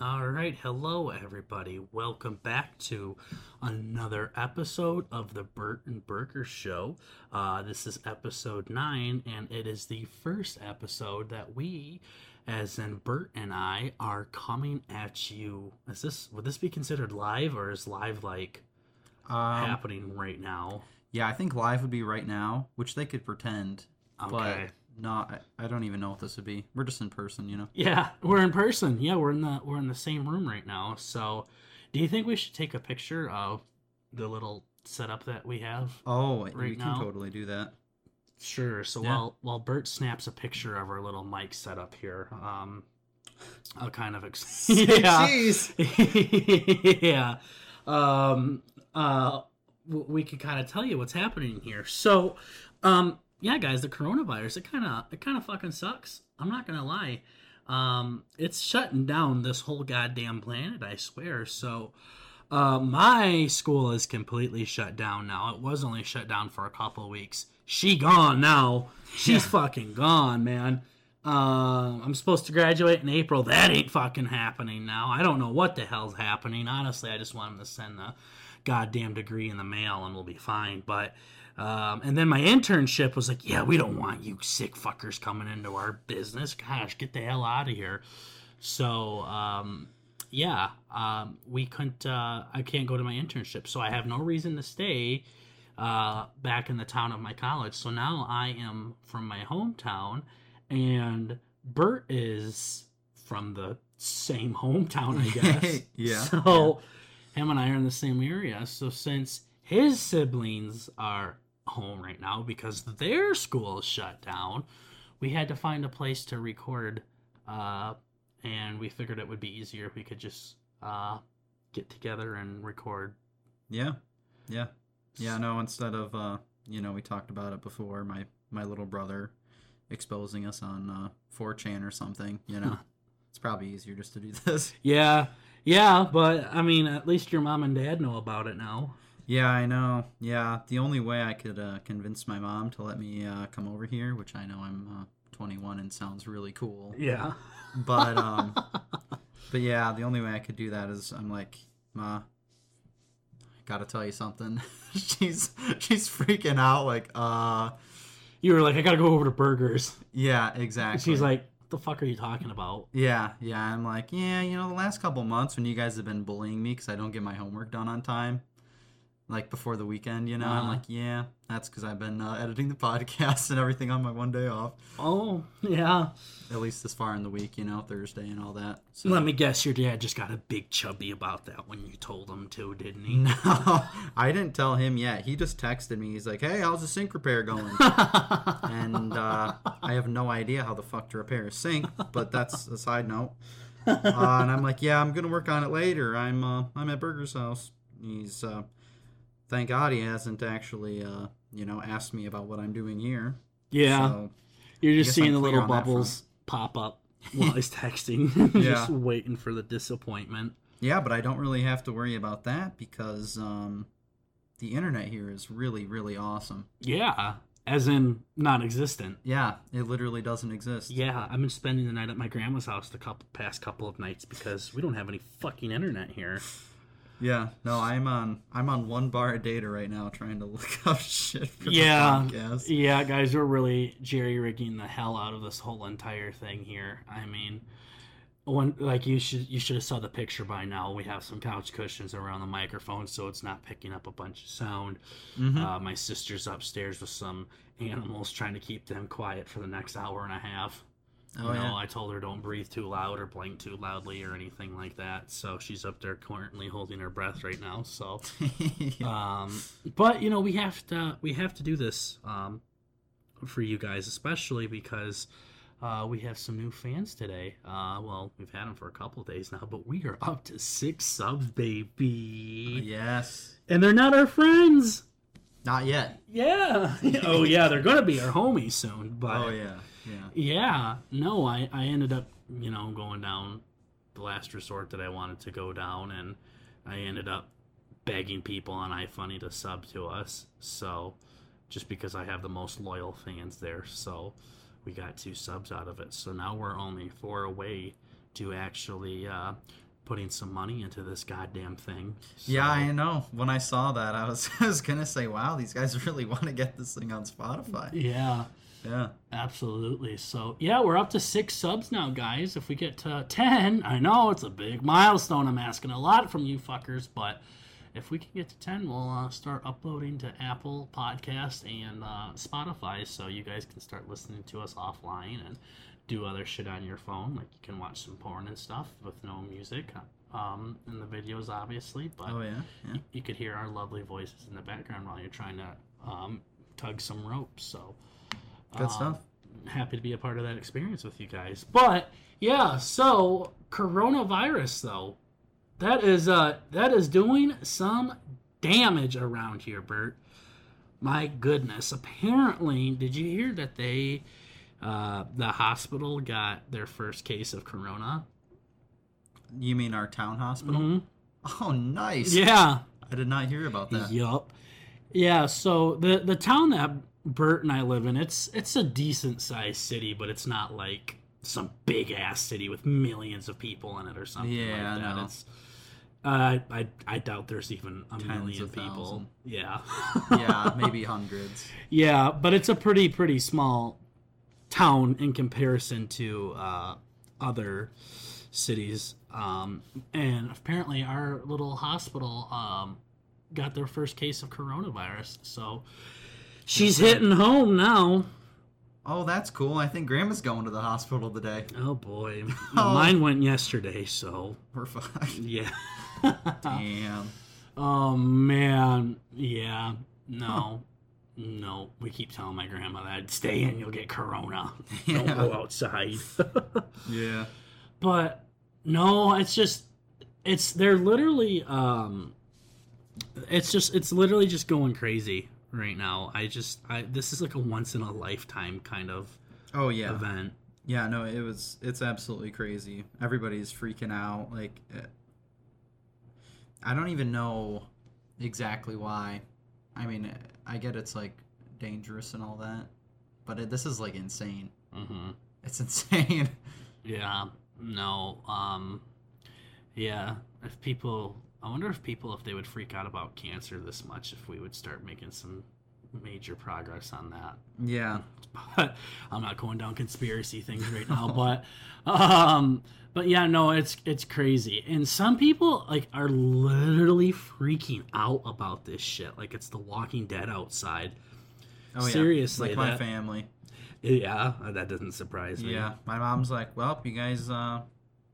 All right, hello everybody. Welcome back to another episode of the Bert and Burger Show. This is episode 9, and it is the first episode that we, as in Bert and I, are coming at you. Would this be considered live, or is live like happening right now? Yeah, I think live would be right now, which they could pretend. Okay. But I don't even know what this would be. We're just in person, you know. Yeah, we're in person. Yeah, we're in the same room right now. So, do you think we should take a picture of the little setup that we have? Oh, right, we now? Can totally do that. Sure. So yeah. while Bert snaps a picture of our little mic setup here, I'll kind of yeah, jeez, yeah, we could kind of tell you what's happening here. So, yeah, guys, the coronavirus, it kind of fucking sucks. I'm not gonna lie, it's shutting down this whole goddamn planet, I swear. So, my school is completely shut down now. It was only shut down for a couple of weeks. She gone now. She's fucking gone, man. I'm supposed to graduate in April. That ain't fucking happening now. I don't know what the hell's happening. Honestly, I just want them to send the goddamn degree in the mail, and we'll be fine. But and then my internship was like, yeah, we don't want you sick fuckers coming into our business. Gosh, get the hell out of here. So, we couldn't, I can't go to my internship. So I have no reason to stay back in the town of my college. So now I am from my hometown, and Bert is from the same hometown, I guess. Yeah. So yeah. Him and I are in the same area. So since his siblings are home right now because their school is shut down, we had to find a place to record, and we figured it would be easier if we could just get together and record. Yeah No, instead of we talked about it before, my little brother exposing us on 4chan or something, you know. It's probably easier just to do this. Yeah But I mean, at least your mom and dad know about it now. Yeah, I know. Yeah, the only way I could convince my mom to let me come over here, which I know I'm 21 and sounds really cool. Yeah. But but yeah, the only way I could do that is I'm like, Ma, I gotta tell you something. she's freaking out. Like, you were like, I gotta go over to Burgers. Yeah, exactly. And she's like, the fuck are you talking about? Yeah. I'm like, yeah, the last couple months when you guys have been bullying me because I don't get my homework done on time. Like before the weekend, I'm like, yeah, that's because I've been editing the podcast and everything on my one day off. Oh, yeah. At least this far in the week, Thursday and all that. So. Let me guess, your dad just got a big chubby about that when you told him to, didn't he? No, I didn't tell him yet. He just texted me. He's like, hey, how's the sink repair going? And I have no idea how the fuck to repair a sink, but that's a side note. And I'm like, yeah, I'm going to work on it later. I'm at Burger's house. He's... thank God he hasn't actually, asked me about what I'm doing here. Yeah. So you're just seeing the little bubbles pop up while he's texting. Yeah. Just waiting for the disappointment. Yeah, but I don't really have to worry about that because the internet here is really, really awesome. Yeah, as in non-existent. Yeah, it literally doesn't exist. Yeah, I've been spending the night at my grandma's house the past couple of nights because we don't have any fucking internet here. Yeah, no, I'm on one bar of data right now trying to look up shit for the podcast. Yeah, guys, we're really jerry-rigging the hell out of this whole entire thing here. I mean, you should have saw the picture by now. We have some couch cushions around the microphone so it's not picking up a bunch of sound. Mm-hmm. My sister's upstairs with some animals trying to keep them quiet for the next hour and a half. I told her don't breathe too loud or blink too loudly or anything like that. So she's up there currently holding her breath right now. So, yeah. But we have to do this for you guys, especially because we have some new fans today. We've had them for a couple of days now, but we are up to 6 subs, baby. Yes, and they're not our friends. Not yet. Yeah. Oh yeah, they're gonna be our homies soon. But oh yeah. Yeah. No, I ended up, going down the last resort that I wanted to go down, and I ended up begging people on iFunny to sub to us. So, just because I have the most loyal fans there, so we got 2 subs out of it. So now we're only 4 away to actually putting some money into this goddamn thing. So, yeah, I know. When I saw that, I was going to say, wow, these guys really want to get this thing on Spotify. Yeah. Yeah. Absolutely. So, yeah, we're up to 6 subs now, guys. If we get to 10, I know it's a big milestone. I'm asking a lot from you fuckers, but if we can get to 10, we'll start uploading to Apple Podcasts and Spotify, so you guys can start listening to us offline and do other shit on your phone. Like, you can watch some porn and stuff with no music in the videos, obviously. But yeah. You could hear our lovely voices in the background while you're trying to tug some ropes. So good stuff. Happy to be a part of that experience with you guys. But, yeah, so coronavirus, though. That is doing some damage around here, Bert. My goodness. Apparently, did you hear that they, the hospital got their first case of corona? You mean our town hospital? Mm-hmm. Oh, nice. Yeah. I did not hear about that. Yup. Yeah, so the town that Bert and I live in, it's a decent-sized city, but it's not like some big-ass city with millions of people in it or something like that. No. It's... I doubt there's even a million people. Yeah. Yeah, maybe hundreds. Yeah, but it's a pretty small town in comparison to other cities. And apparently our little hospital got their first case of coronavirus. So she's hitting home now. Oh, that's cool. I think Grandma's going to the hospital today. Oh, boy. Oh. Mine went yesterday, so... We're fine. Yeah. Damn. Oh, man. Yeah. No. No. We keep telling my grandma that. Stay in, you'll get corona. Yeah. Don't go outside. Yeah. But, no, it's just... They're literally... It's literally just going crazy right now. This is like a once-in-a-lifetime kind of event. Yeah, no, it's absolutely crazy. Everybody's freaking out. Like, I don't even know exactly why. I mean, I get it's like dangerous and all that, but this is like insane. Mm-hmm. It's insane. Yeah. No. Yeah. I wonder if they would freak out about cancer this much if we would start making some major progress on that. Yeah. But I'm not going down conspiracy things right now, but yeah, no, it's crazy. And some people like are literally freaking out about this shit. Like it's The Walking Dead outside. Oh yeah. Seriously. Like my family. Yeah, that doesn't surprise me. Yeah. My mom's like, "Well, you guys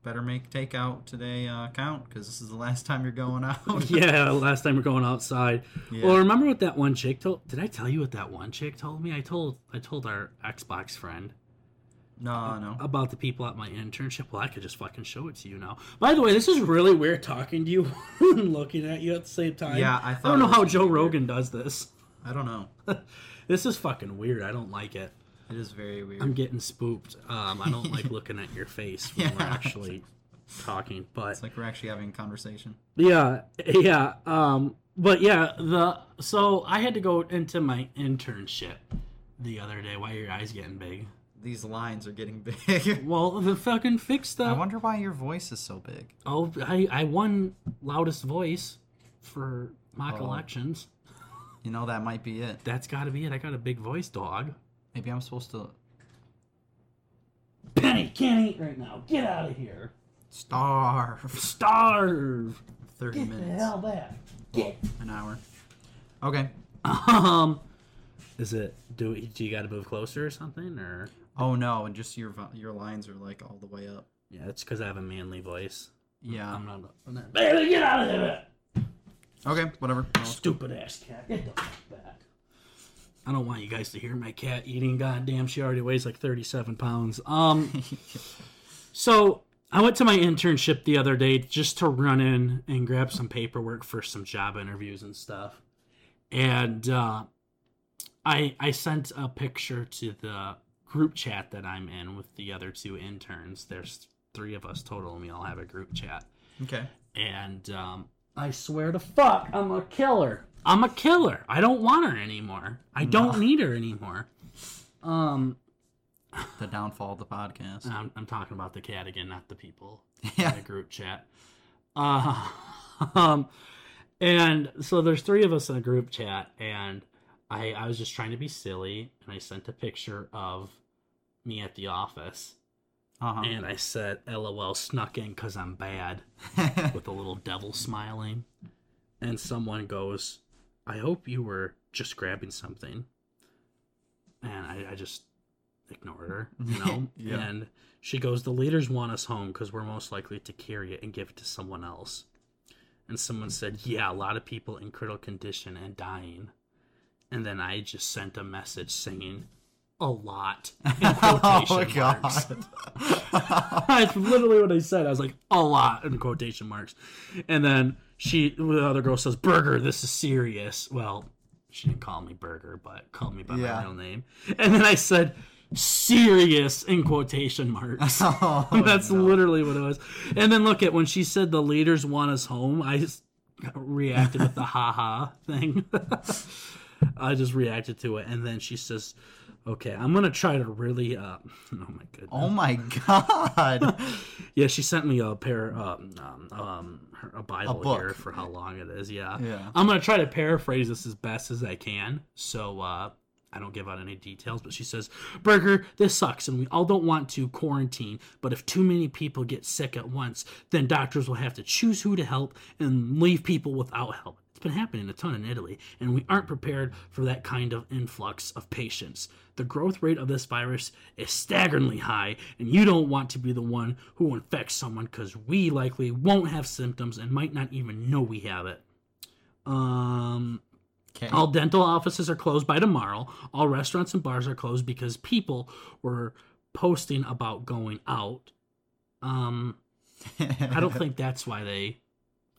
better make takeout today count, because this is the last time you're going out." Yeah, last time we're going outside. Yeah. Well, remember what that one chick told? Did I tell you what that one chick told me? I told our Xbox friend. No. About the people at my internship. Well, I could just fucking show it to you now. By the way, this is really weird talking to you and looking at you at the same time. Yeah, I don't know how Joe Rogan does this. I don't know. This is fucking weird. I don't like it. It is very weird. I'm getting spooked. I don't like looking at your face when we're actually talking. But it's like we're actually having a conversation. Yeah. But yeah, so I had to go into my internship the other day. Why are your eyes getting big? These lines are getting big. Well, the fucking fix that. I wonder why your voice is so big. Oh, I won loudest voice for mock elections. You know, that might be it. That's got to be it. I got a big voice, dog. Maybe I'm supposed to... Penny, can't eat right now. Get out of here. Starve. 30 minutes. Get the hell back. Get. An hour. Okay. Is it... Do you gotta move closer or something, or... Oh, no, and just your lines are, like, all the way up. Yeah, it's because I have a manly voice. Yeah. I'm not... Baby, get out of here! Okay, whatever. No, Stupid-ass cat. Get the fuck back. I don't want you guys to hear my cat eating. Goddamn, she already weighs like 37 pounds. So I went to my internship the other day just to run in and grab some paperwork for some job interviews and stuff. And I sent a picture to the group chat that I'm in with the other 2 interns. There's 3 of us total, and we all have a group chat. Okay. And I swear to fuck, I'm a killer. I don't want her anymore. I don't need her anymore. The downfall of the podcast. I'm talking about the cat again, not the people in the group chat. And so there's three of us in a group chat, and I was just trying to be silly, and I sent a picture of me at the office, and I said, LOL, snuck in because I'm bad, with a little devil smiling. And someone goes, I hope you were just grabbing something. And I just ignored her, you know? And she goes, the leaders want us home because we're most likely to carry it and give it to someone else. And someone said, yeah, a lot of people in critical condition and dying. And then I just sent a message saying, a lot. In quotation marks. God. That's literally what I said. I was like, a lot in quotation marks. And then the other girl says, Burger, this is serious. Well, she didn't call me Burger, but called me by my real name. And then I said, serious in quotation marks. That's literally what it was. And then look at when she said the leaders want us home, I just reacted with the ha-ha thing. I just reacted to it. And then she says, okay, I'm going to try to really, oh my goodness. Oh my God. Yeah, she sent me a pair, a Bible here for how long it is. Yeah. I'm going to try to paraphrase this as best as I can. So, I don't give out any details, but she says, Burger, this sucks, and we all don't want to quarantine, but if too many people get sick at once, then doctors will have to choose who to help and leave people without help. It's been happening a ton in Italy, and we aren't prepared for that kind of influx of patients. The growth rate of this virus is staggeringly high, and you don't want to be the one who infects someone because we likely won't have symptoms and might not even know we have it. Okay. All dental offices are closed by tomorrow. All restaurants and bars are closed because people were posting about going out. I don't think that's why they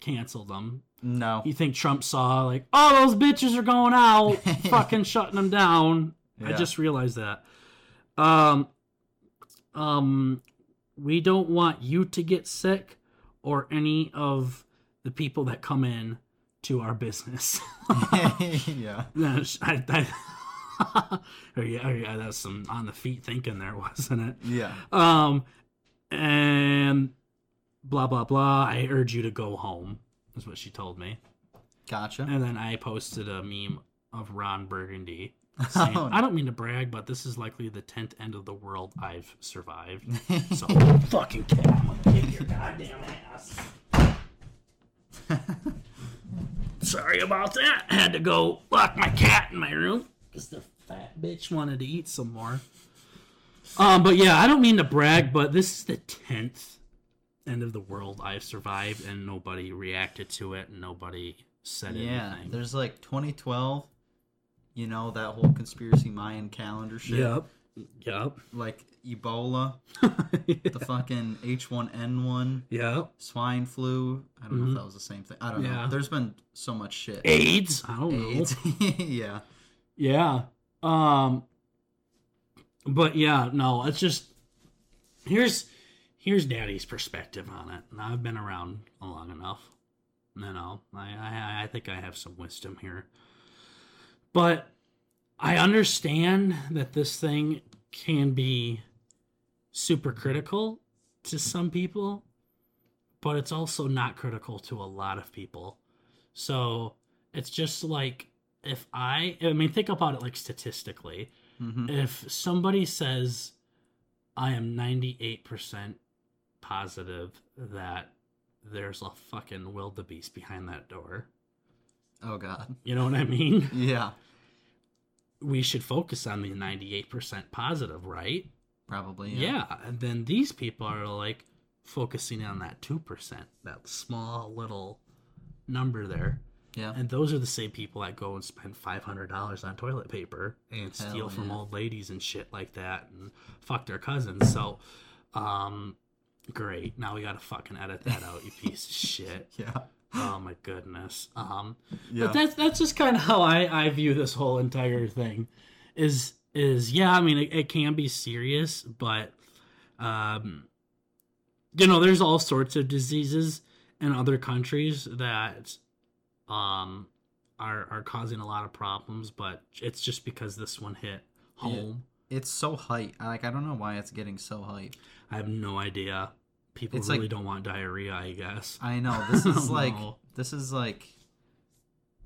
canceled them. No. You think Trump saw, like, oh, those bitches are going out, fucking shutting them down. Yeah. I just realized that. We don't want you to get sick or any of the people that come in to our business. Yeah, that's some on the feet thinking there, wasn't it? Yeah. And blah, blah, blah. I urge you to go home, is what she told me. Gotcha. And then I posted a meme of Ron Burgundy saying, I don't mean to brag, but this is likely the 10th end of the world I've survived. So fucking cat, I'm going to kick your goddamn ass. Sorry about that. I had to go lock my cat in my room because the fat bitch wanted to eat some more. But yeah, I don't mean to brag, but this is the 10th end of the world I've survived, and nobody reacted to it, and nobody said anything. Yeah, there's like 2012, you know, that whole conspiracy Mayan calendar shit. Yep. Like Ebola, the fucking H1N1, swine flu. I don't know if that was the same thing. I don't know. There's been so much shit. AIDS? I don't know. Yeah. But yeah, no, it's just, here's Daddy's perspective on it. And I've been around long enough. You know, I think I have some wisdom here. But I understand that this thing can be super critical to some people, but it's also not critical to a lot of people. So it's just like, if I mean, think about it like statistically. If somebody says, I am 98% positive that there's a fucking wildebeest behind that door. Oh, God. You know what I mean? Yeah. We should focus on the 98% positive, right? Probably, yeah. And then these people are, like, focusing on that 2%, that small little number there. Yeah. And those are the same people that go and spend $500 on toilet paper and steal from old ladies and shit like that and fuck their cousins. So, great. Now we gotta fucking edit that out, you piece of shit. Yeah. Oh my goodness. But that's just kind of how I view this whole entire thing is I mean, it can be serious, but, you know, there's all sorts of diseases in other countries that, are causing a lot of problems, but it's just because this one hit home It's so hype. Like, I don't know why it's getting so hype. I have no idea. People really don't want diarrhea, I guess. I know. This is like... know. This is like...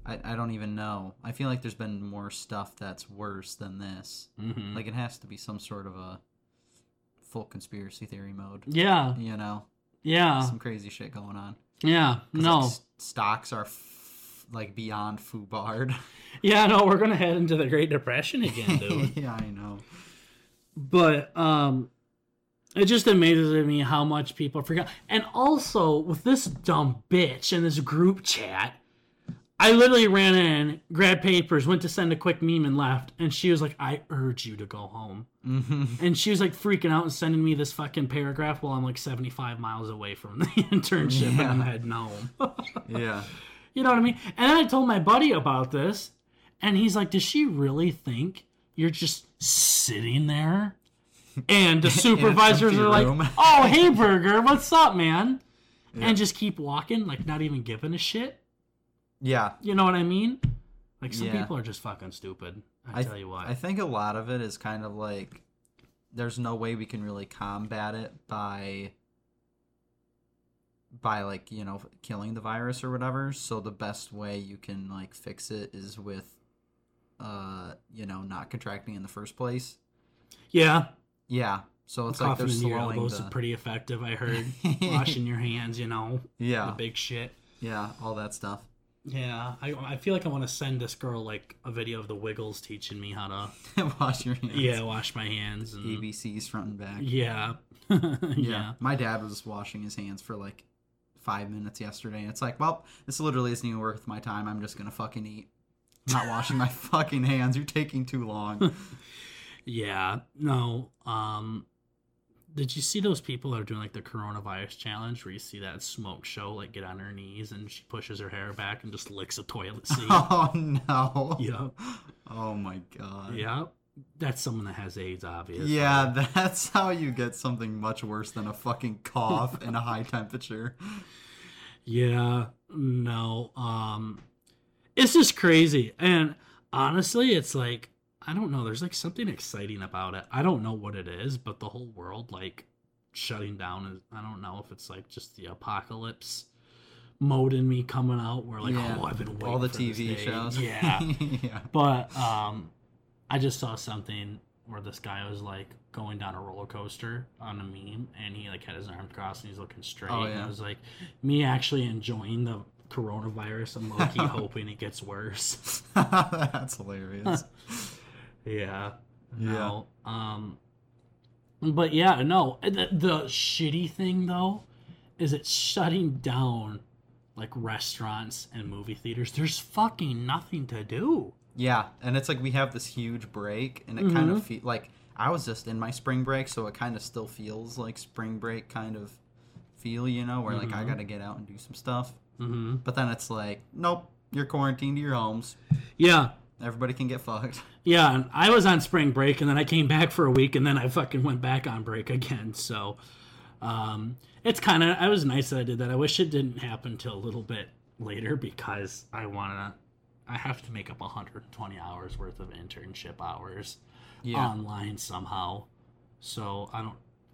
I don't even know. I feel like there's been more stuff that's worse than this. Mm-hmm. Like, it has to be some sort of a full conspiracy theory mode. Yeah. You know? Yeah. Some crazy shit going on. Yeah. No. Like, stocks are... like beyond foobard. Yeah, no, we're gonna head into the Great Depression again, dude. Yeah, I know. But it just amazes me how much people forget. And also with this dumb bitch in this group chat, I literally ran in, grabbed papers, went to send a quick meme and left. And she was like, "I urge you to go home." Mm-hmm. And she was like freaking out and sending me this fucking paragraph while I'm like 75 miles away from the internship and I'm heading home. Yeah. You know what I mean? And then I told my buddy about this, and he's like, "Does she really think you're just sitting there?" And the supervisors are like, "Oh, hey, Burger, what's up, man?" Yeah. And just keep walking, like not even giving a shit. Yeah. You know what I mean? Like, some people are just fucking stupid. I tell you what. I think a lot of it is kind of like there's no way we can really combat it by like, you know, killing the virus or whatever. So the best way you can like fix it is with you know, not contracting in the first place. Yeah So it's like they're slowing your elbows is pretty effective, I heard. Washing your hands, you know. Yeah, the big shit. Yeah, all that stuff. Yeah, I feel like I want to send this girl like a video of the Wiggles teaching me how to wash your hands. Yeah, wash my hands. And... ABC's front and back. Yeah. Yeah. My dad was washing his hands for like 5 minutes yesterday. It's like, well, this literally isn't even worth my time. I'm just gonna fucking eat. I'm not washing my fucking hands. You're taking too long. Yeah. No. Did you see those people that are doing like the coronavirus challenge where you see that smoke show like get on her knees and she pushes her hair back and just licks a toilet seat? Oh no. Yep. Oh my god. Yep. That's someone that has AIDS, obviously. Yeah, that's how you get something much worse than a fucking cough and a high temperature. Yeah, no. It's just crazy. And honestly, it's like, I don't know. There's like something exciting about it. I don't know what it is, but the whole world like shutting down is, I don't know if it's like just the apocalypse mode in me coming out where like, oh, I've been waiting all the for TV shows. Yeah. Yeah. But, I just saw something where this guy was like going down a roller coaster on a meme, and he like had his arms crossed and he's looking straight. Oh, yeah. And I was like, me actually enjoying the coronavirus and low-key hoping it gets worse. That's hilarious. Yeah. No. Yeah. But yeah, no. The shitty thing though is it's shutting down like restaurants and movie theaters. There's fucking nothing to do. Yeah, and it's like we have this huge break, and it kind of feels like I was just in my spring break, so it kind of still feels like spring break kind of feel, you know, where like I gotta get out and do some stuff. Mm-hmm. But then it's like, nope, you're quarantined to your homes. Yeah. Everybody can get fucked. Yeah, and I was on spring break, and then I came back for a week, and then I fucking went back on break again. So it's kind of, I was nice that I did that. I wish it didn't happen till a little bit later because I have to make up 120 hours worth of internship hours online somehow. So I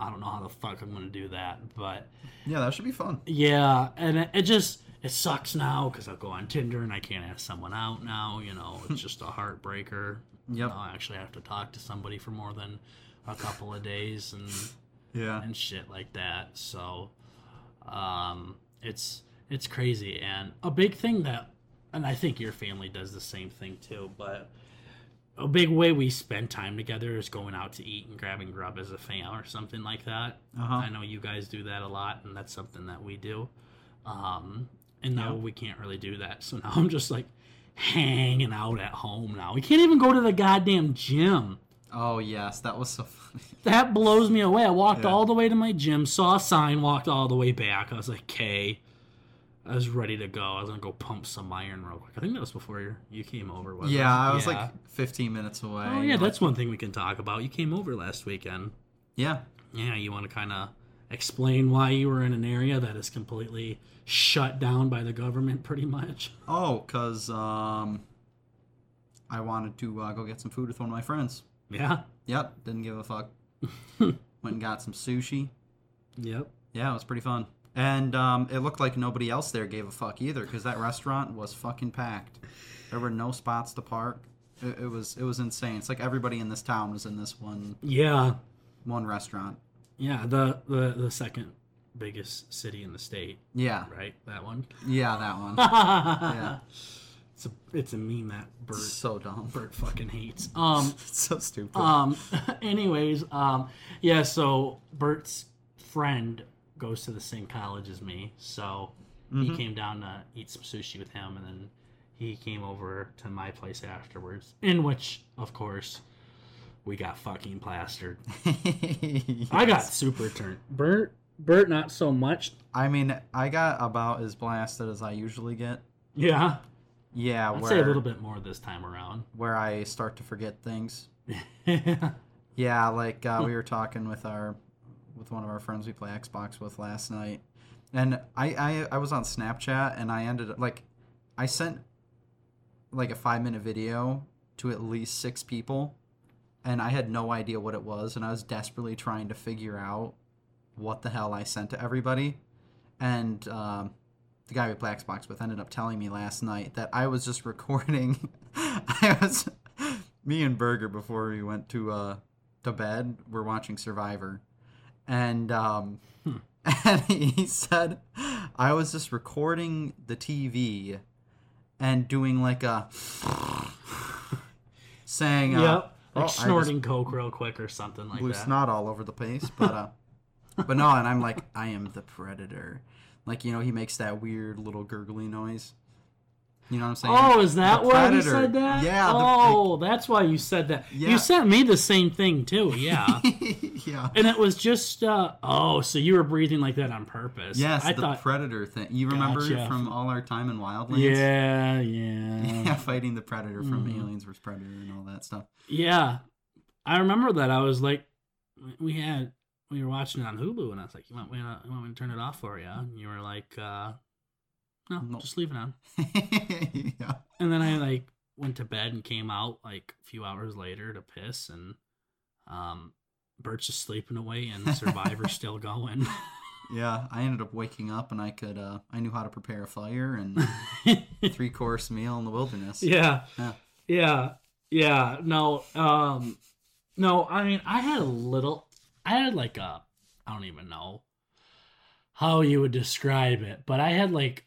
don't know how the fuck I'm going to do that, but yeah, that should be fun. Yeah. And it sucks now because I'll go on Tinder and I can't ask someone out now, you know, it's just a heartbreaker. Yep. I actually have to talk to somebody for more than a couple of days and shit like that. So, it's crazy. And a big thing and I think your family does the same thing too, but a big way we spend time together is going out to eat and grabbing grub as a fam or something like that. Uh-huh. I know you guys do that a lot, and that's something that we do. And now we can't really do that. So now I'm just like hanging out at home now. We can't even go to the goddamn gym. Oh, yes. That was so funny. That blows me away. I walked all the way to my gym, saw a sign, walked all the way back. I was like, okay. I was ready to go. I was going to go pump some iron real quick. I think that was before you came over. I was like 15 minutes away. Oh, yeah, that's one thing we can talk about. You came over last weekend. Yeah. Yeah, you want to kind of explain why you were in an area that is completely shut down by the government pretty much? Oh, because I wanted to go get some food with one of my friends. Yeah. Yep. Didn't give a fuck. Went and got some sushi. Yep. Yeah, it was pretty fun. And it looked like nobody else there gave a fuck either, because that restaurant was fucking packed. There were no spots to park. It was insane. It's like everybody in this town was in this one. Yeah. One restaurant. Yeah, the second biggest city in the state. Yeah. Right? That one? Yeah, that one. Yeah. It's a meme that Bert... so dumb. Bert fucking hates. It's so stupid. Anyways, yeah, so Bert's friend goes to the same college as me, so he came down to eat some sushi with him, and then he came over to my place afterwards, in which, of course... we got fucking plastered. Yes. I got super turned. Bert, not so much. I mean, I got about as blasted as I usually get. Yeah. Yeah. I'd say a little bit more this time around. Where I start to forget things. Yeah, like we were talking with one of our friends we play Xbox with last night. And I was on Snapchat, and I ended up, like, I sent, like, a 5-minute video to at least 6 people. And I had no idea what it was, and I was desperately trying to figure out what the hell I sent to everybody. And the guy we play Xbox with ended up telling me last night that I was just recording. Me and Berger, before we went to bed, were watching Survivor. And, and he said, I was just recording the TV and doing like a... saying... Like snorting Coke real quick or something like that. Blue snot all over the place, but but no, and I'm like, I am the predator. Like, you know, he makes that weird little gurgly noise. You know what I'm saying? Oh, is that why you said that? Yeah. Oh, that's why you said that. Yeah. You sent me the same thing too. Yeah. Yeah. And it was just so you were breathing like that on purpose. Yes, I thought, predator thing. You remember from all our time in Wildlands? Yeah, yeah. Yeah, fighting the predator from Aliens vs Predator and all that stuff. Yeah, I remember that. I was like, we were watching it on Hulu, and I was like, you want me to turn it off for you? And you were like, No, just leave it on. Yeah. And then I like went to bed and came out like a few hours later to piss, and Bert's just sleeping away and Survivor's still going. Yeah, I ended up waking up and I could I knew how to prepare a fire and 3-course meal in the wilderness. Yeah. Yeah. Yeah. Yeah. No, no, I mean I had I don't even know how you would describe it, but I had like,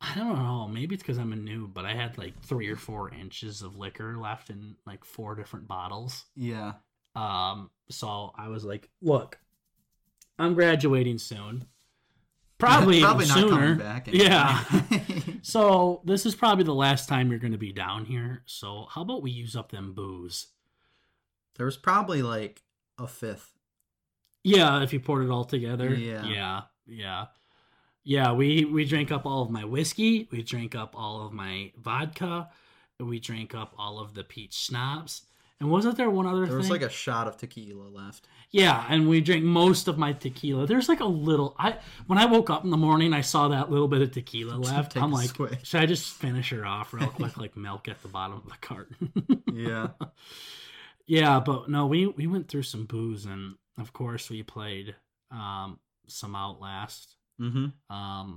I don't know, maybe it's because I'm a noob, but I had like 3 or 4 inches of liquor left in like 4 different bottles. Yeah. So I was like, look, I'm graduating soon. Probably not sooner. Coming back anyway. Yeah. So this is probably the last time you're going to be down here. So how about we use up them booze? There was probably like a fifth. Yeah, if you poured it all together. Yeah. Yeah. Yeah. Yeah, we drank up all of my whiskey. We drank up all of my vodka. We drank up all of the peach schnapps. And wasn't there one other thing? There was like a shot of tequila left. Yeah, and we drank most of my tequila. There's like a little... When I woke up in the morning, I saw that little bit of tequila left. I'm like, should I just finish her off real quick? Like milk at the bottom of the carton. Yeah. Yeah, but no, we went through some booze, and of course we played some Outlast. Mm-hmm.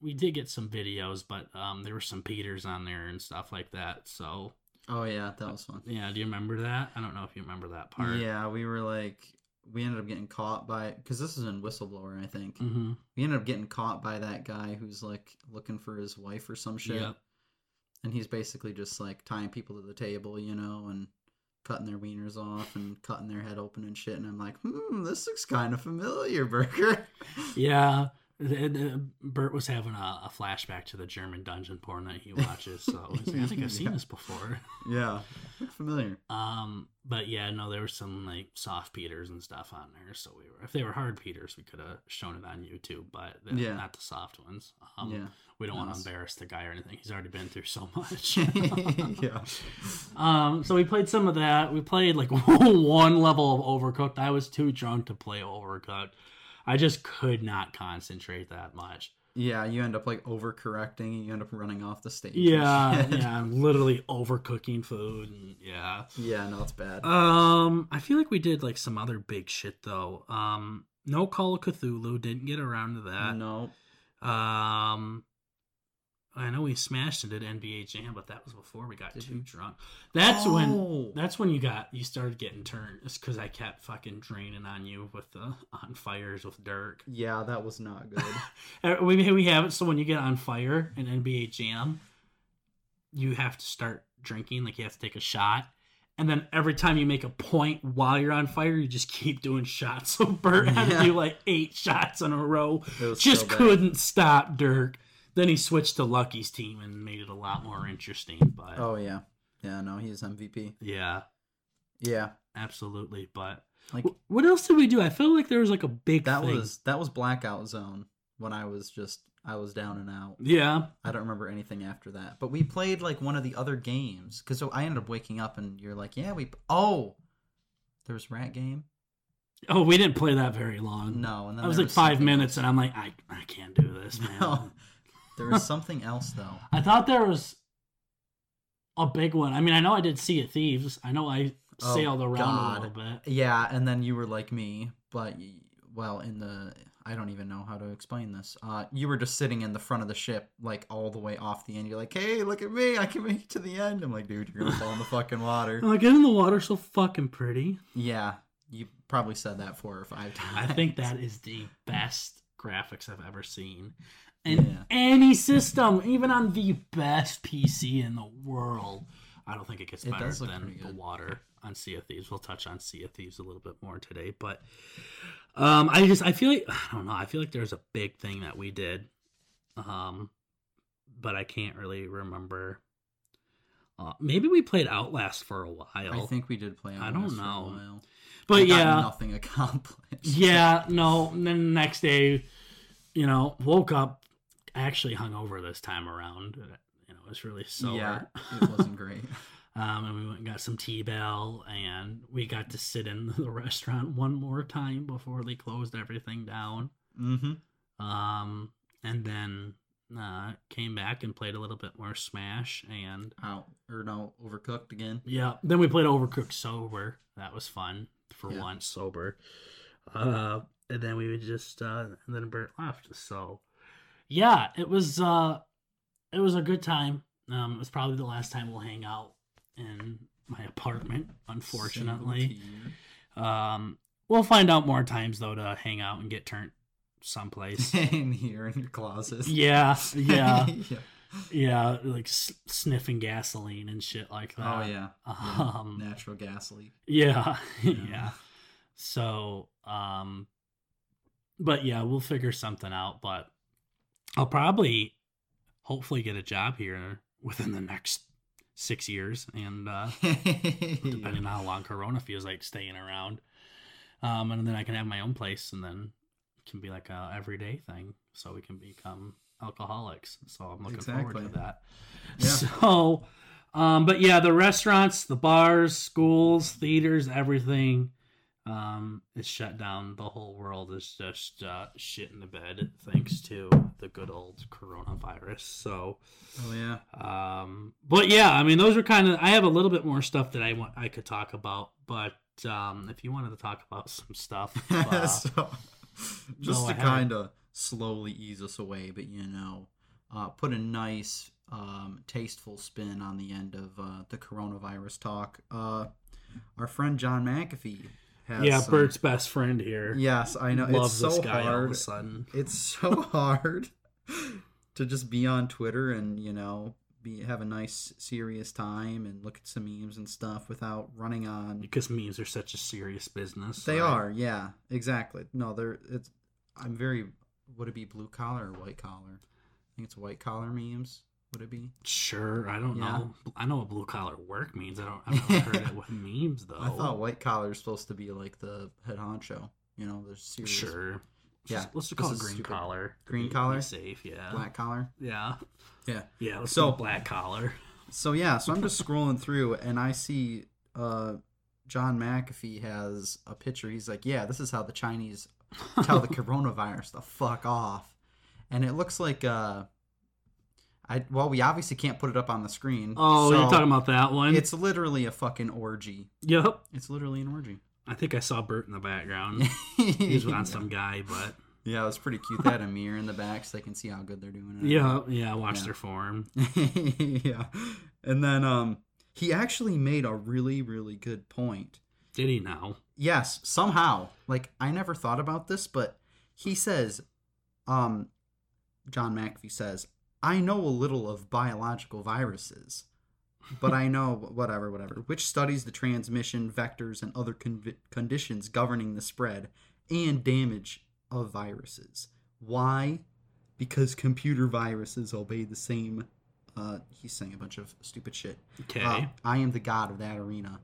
We did get some videos, but there were some Peters on there and stuff like that. So, oh yeah, that was fun. Yeah, do you remember that? I don't know if you remember that part. Yeah, we were like, we ended up getting caught by, because this is in Whistleblower, I think. Mm-hmm. We ended up getting caught by that guy who's like looking for his wife or some shit, yep. And he's basically just like tying people to the table, you know, and cutting their wieners off and cutting their head open and shit. And I'm like, this looks kind of familiar, Burger. Yeah. Bert was having a flashback to the German dungeon porn that he watches, so I was like, I think I've seen this before. Yeah, look familiar. But yeah, no, there were some like soft Peters and stuff on there, so if they were hard Peters, we could have shown it on YouTube, but not the soft ones. We don't want to embarrass the guy or anything. He's already been through so much. Yeah. So we played some of that. We played like one level of Overcooked. I was too drunk to play Overcooked. I just could not concentrate that much. Yeah, you end up like overcorrecting and you end up running off the stage. Yeah, yeah, I'm literally overcooking food. And yeah. Yeah, no, it's bad. I feel like we did like some other big shit though. No Call of Cthulhu, didn't get around to that. No. I know we smashed and did NBA Jam, but that was before we got drunk. That's when you started getting turned. It's because I kept fucking draining on you with the on fires with Dirk. Yeah, that was not good. we have it. So when you get on fire in NBA Jam, you have to start drinking. Like you have to take a shot, and then every time you make a point while you're on fire, you just keep doing shots. So Bert had to do like 8 shots in a row. Just couldn't stop Dirk. Then he switched to Lucky's team and made it a lot more interesting. But no, he's MVP. Yeah, absolutely. But like, what else did we do? I feel like there was like a big thing. That was blackout zone when I was down and out. Yeah, I don't remember anything after that. But we played like one of the other games because I ended up waking up and you're like, yeah, there was Rat Game. Oh, we didn't play that very long. No, and then I was like 5 minutes, and I'm like, I can't do this, man. No. There was something else, though. I thought there was a big one. I mean, I know I did Sea of Thieves. I know I sailed around a little bit. Yeah, and then you were like me, but, well, I don't even know how to explain this. You were just sitting in the front of the ship, like, all the way off the end. You're like, hey, look at me. I can make it to the end. I'm like, dude, you're going to fall in the fucking water. I'm like, isn't the water so fucking pretty? Yeah, you probably said that 4 or 5 times. I think that is the best graphics I've ever seen. And any system, even on the best PC in the world, I don't think it gets better than the water on Sea of Thieves. We'll touch on Sea of Thieves a little bit more today, but I feel like there's a big thing that we did, but I can't really remember. Maybe we played Outlast for a while. I think we did play Outlast for a while. But got nothing accomplished. Yeah, no. And then the next day, woke up. Actually hung over this time around. It was really sour. Yeah, it wasn't great. And we went and got some T-Bell, and we got to sit in the restaurant one more time before they closed everything down. Mm-hmm. And then came back and played a little bit more Smash and Overcooked again. Yeah, then we played Overcooked sober. That was fun for once sober. And then we would just and then Bert left. So. Yeah, it was a good time. It was probably the last time we'll hang out in my apartment, unfortunately. We'll find out more times though to hang out and get turned someplace. In here in your closet. Yeah, yeah, like sniffing gasoline and shit like that. Oh yeah, natural gas leak. Yeah. So, but yeah, we'll figure something out, but. I'll probably, hopefully, get a job here within the next 6 years, and depending on how long Corona feels like staying around, and then I can have my own place, and then it can be like a everyday thing, so we can become alcoholics. So I'm looking forward to that. Yeah. So, but yeah, the restaurants, the bars, schools, theaters, everything. It's shut down. The whole world is just shit in the bed thanks to the good old coronavirus. So, but yeah, I mean, those are kind of. I have a little bit more stuff that I could talk about, but if you wanted to talk about some stuff, just to kind of slowly ease us away, but put a nice, tasteful spin on the end of the coronavirus talk. Our friend John McAfee. Bert's best friend here. Yes, I know. Loves it's so this guy hard. All of a sudden. It's so hard to just be on Twitter and have a nice, serious time and look at some memes and stuff without running on. Because memes are such a serious business. They are. Yeah, exactly. No, I'm very. Would it be blue collar or white collar? I think it's white collar memes. Would it be? Sure, I don't know. I know what blue collar work means. I've never heard it with memes though. I thought white collar is supposed to be like the head honcho. There's serious. Sure. Yeah. Let's just call it green collar. Green collar. Be safe. Yeah. Black collar. Yeah. Yeah. Yeah. Let's call it black collar. So yeah. So I'm just scrolling through and I see John McAfee has a picture. He's like, yeah, this is how the Chinese tell the coronavirus to fuck off. And it looks like we obviously can't put it up on the screen. Oh, so you're talking about that one? It's literally a fucking orgy. Yep. It's literally an orgy. I think I saw Bert in the background. He was on some guy, but... Yeah, it was pretty cute. They had a mirror in the back so they can see how good they're doing. Watch their form. Yeah. And then he actually made a really, really good point. Did he now? Yes, somehow. Like, I never thought about this, but he says, John McAfee says, I know a little of biological viruses, but I know whatever, which studies the transmission, vectors, and other conditions governing the spread and damage of viruses. Why? Because computer viruses obey the same. He's saying a bunch of stupid shit. Okay. I am the god of that arena.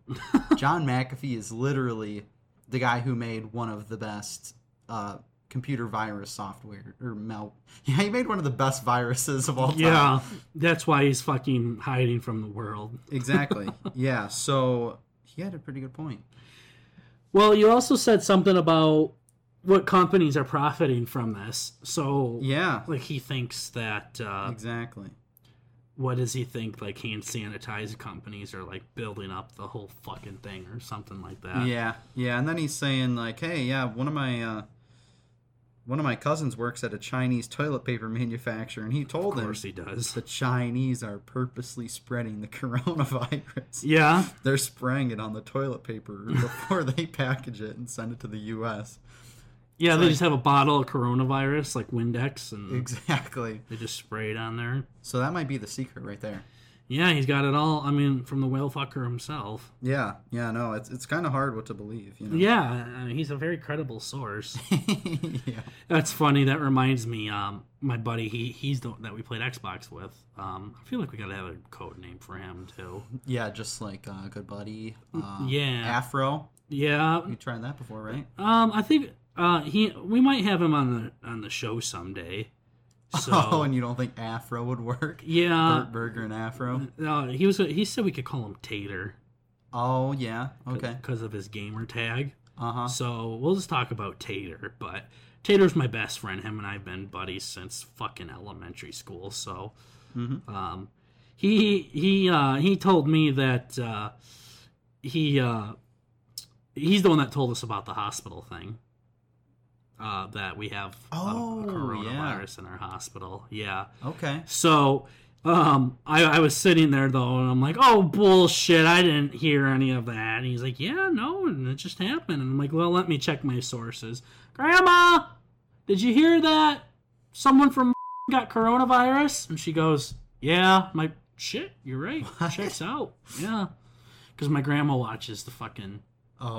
John McAfee is literally the guy who made one of the best computer virus software or melt. Yeah, he made one of the best viruses of all time. Yeah, that's why he's fucking hiding from the world. Exactly. Yeah. So he had a pretty good point. Well, you also said something about what companies are profiting from this. So yeah, like he thinks that exactly. What does he think? Like hand sanitizer companies are like building up the whole fucking thing or something like that. Yeah, yeah. And then he's saying like, hey, yeah, one of my cousins works at a Chinese toilet paper manufacturer, and he told him, of course he does. The Chinese are purposely spreading the coronavirus. Yeah, they're spraying it on the toilet paper before they package it and send it to the U.S. Yeah, it's they just have a bottle of coronavirus, like Windex, and exactly they just spray it on there. So that might be the secret right there. Yeah, he's got it all. I mean, from the whale fucker himself. Yeah, no, it's kind of hard what to believe. You know? Yeah, I mean, he's a very credible source. Yeah, that's funny. That reminds me, my buddy, he's the one that we played Xbox with. I feel like we gotta have a code name for him too. Yeah, just like good buddy. Yeah, Afro. Yeah, you tried that before, right? I think. We might have him on the show someday. So, and you don't think Afro would work? Yeah, Bert Burger and Afro. No, he said we could call him Tater. Oh yeah, okay. Because of his gamer tag. So we'll just talk about Tater. But Tater's my best friend. Him and I've been buddies since fucking elementary school. So, he told me that he's the one that told us about the hospital thing. That we have a coronavirus in our hospital. Yeah. Okay. So I was sitting there, though, and I'm like, oh, bullshit, I didn't hear any of that. And he's like, yeah, no, and it just happened. And I'm like, well, let me check my sources. Grandma, did you hear that? Someone from got coronavirus? And she goes, yeah. I'm like, shit, you're right. What? Checks out. Yeah. Because my grandma watches the fucking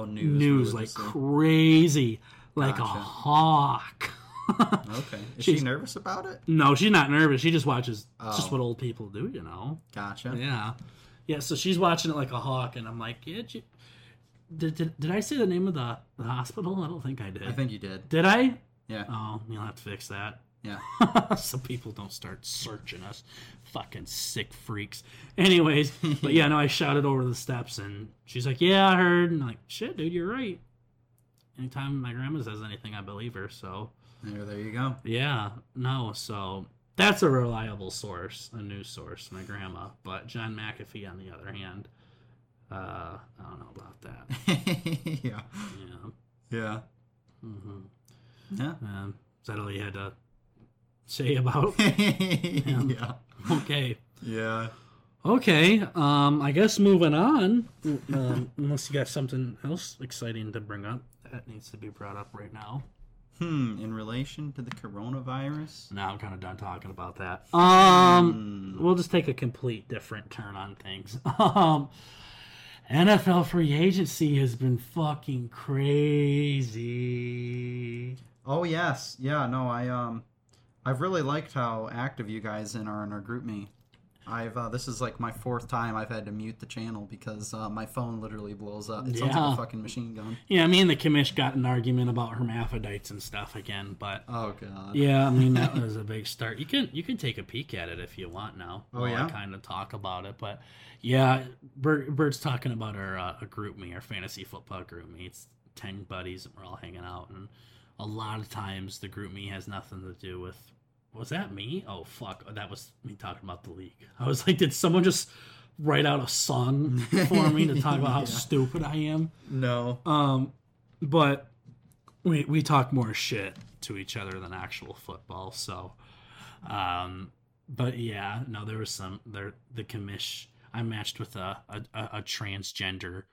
news like crazy. Like a hawk. Okay. Is she nervous about it? No, she's not nervous. She just watches just what old people do, you know. Gotcha. Yeah. Yeah, so she's watching it like a hawk, and I'm like, did I say the name of the hospital? I don't think I did. I think you did. Did I? Yeah. Oh, you'll have to fix that. Yeah. So people don't start searching us. Fucking sick freaks. Anyways, but yeah, no, I shouted over the steps, and she's like, yeah, I heard. And I'm like, shit, dude, you're right. Anytime my grandma says anything, I believe her, so... There you go. Yeah, no, so... That's a reliable source, a news source, my grandma. But John McAfee, on the other hand, I don't know about that. Yeah. Yeah. Yeah. Mm-hmm. Yeah. Is that all you had to say about him? Yeah. Okay. Yeah. Okay, I guess moving on, unless you got something else exciting to bring up that needs to be brought up right now. In relation to the coronavirus? No, I'm kind of done talking about that. We'll just take a complete different turn on things. NFL free agency has been fucking crazy. Oh, yes. Yeah, no, I've really liked how active you guys are in our group me. This is like my fourth time I've had to mute the channel because my phone literally blows up. It sounds like a fucking machine gun. Yeah, me and the commish got an argument about hermaphrodites and stuff again, but oh god. Yeah, I mean that was a big start. You can take a peek at it if you want now. Oh yeah. I kind of talk about it, but yeah, Bert's talking about our a group me, our fantasy football group me. It's 10 buddies and we're all hanging out, and a lot of times the group me has nothing to do with was that me? Oh, fuck. That was me talking about the league. I was like, did someone just write out a song for me to talk about how stupid I am? No. But we talk more shit to each other than actual football. So, but yeah, no, there was some there. The commish, I matched with a transgender,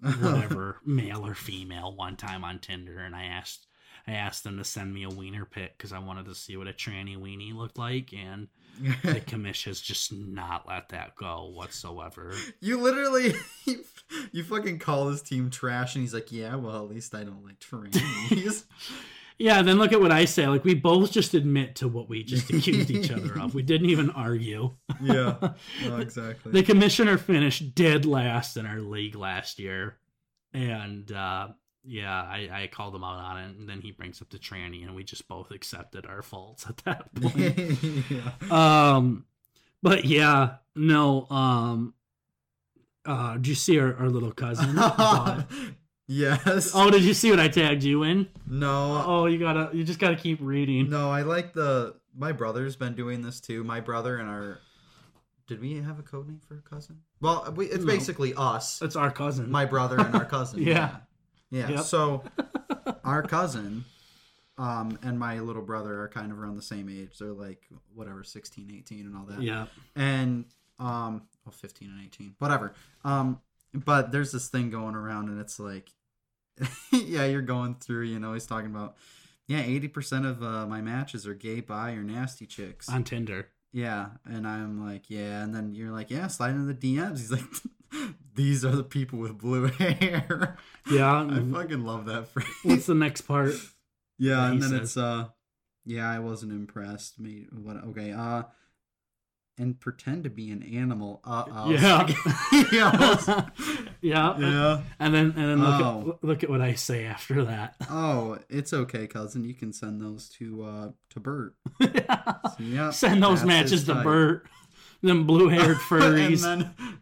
whatever, male or female, one time on Tinder, and I asked them to send me a wiener pic because I wanted to see what a tranny weenie looked like, and the commish has just not let that go whatsoever. You literally, you fucking call his team trash, and he's like, yeah, well, at least I don't like trannies. Yeah, then look at what I say. Like, we both just admit to what we just accused each other of. We didn't even argue. Yeah, no, exactly. The commissioner finished dead last in our league last year, and... yeah, I called him out on it, and then he brings up the tranny, and we just both accepted our faults at that point. Yeah. But yeah, no. Did you see our little cousin? Yes. Oh, did you see what I tagged you in? No. Oh, you just gotta keep reading. No, I like my brother's been doing this too. My brother and our. Did we have a code name for a cousin? Well, it's basically us. It's our cousin. My brother and our cousin. Yeah. Yeah, yep. So our cousin and my little brother are kind of around the same age. They're like, whatever, 16, 18 and all that. Yeah. And, 15 and 18, whatever. But there's this thing going around and it's like, yeah, you're going through, he's talking about, yeah, 80% of my matches are gay, bi, or nasty chicks. On Tinder. Yeah. And I'm like, yeah. And then you're like, yeah, slide into the DMs. He's like... These are the people with blue hair. Yeah. I fucking love that phrase. What's the next part? Yeah, and then says. It's, yeah, I wasn't impressed. Me, what? Okay, and pretend to be an animal. Uh-oh. Yeah. Yeah. And then look at what I say after that. Oh, it's okay, cousin. You can send those to Bert. Yeah. So, yep, send those matches to Bert. Them blue-haired furries.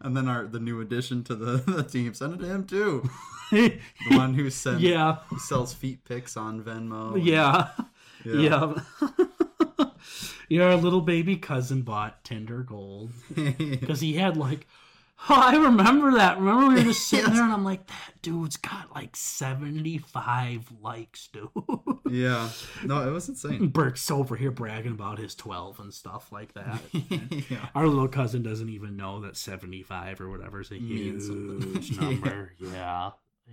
and then the new addition to the team. Send it to him, too. The one who sells feet pics on Venmo. Yeah. Your little baby cousin bought Tinder Gold. Because he had, like... Oh, I remember that. Remember we were just sitting there and I'm like, that dude's got like 75 likes, dude. Yeah. No, it was insane. Bert's over here bragging about his 12 and stuff like that. Yeah. Our little cousin doesn't even know that 75 or whatever is a huge number. Yeah.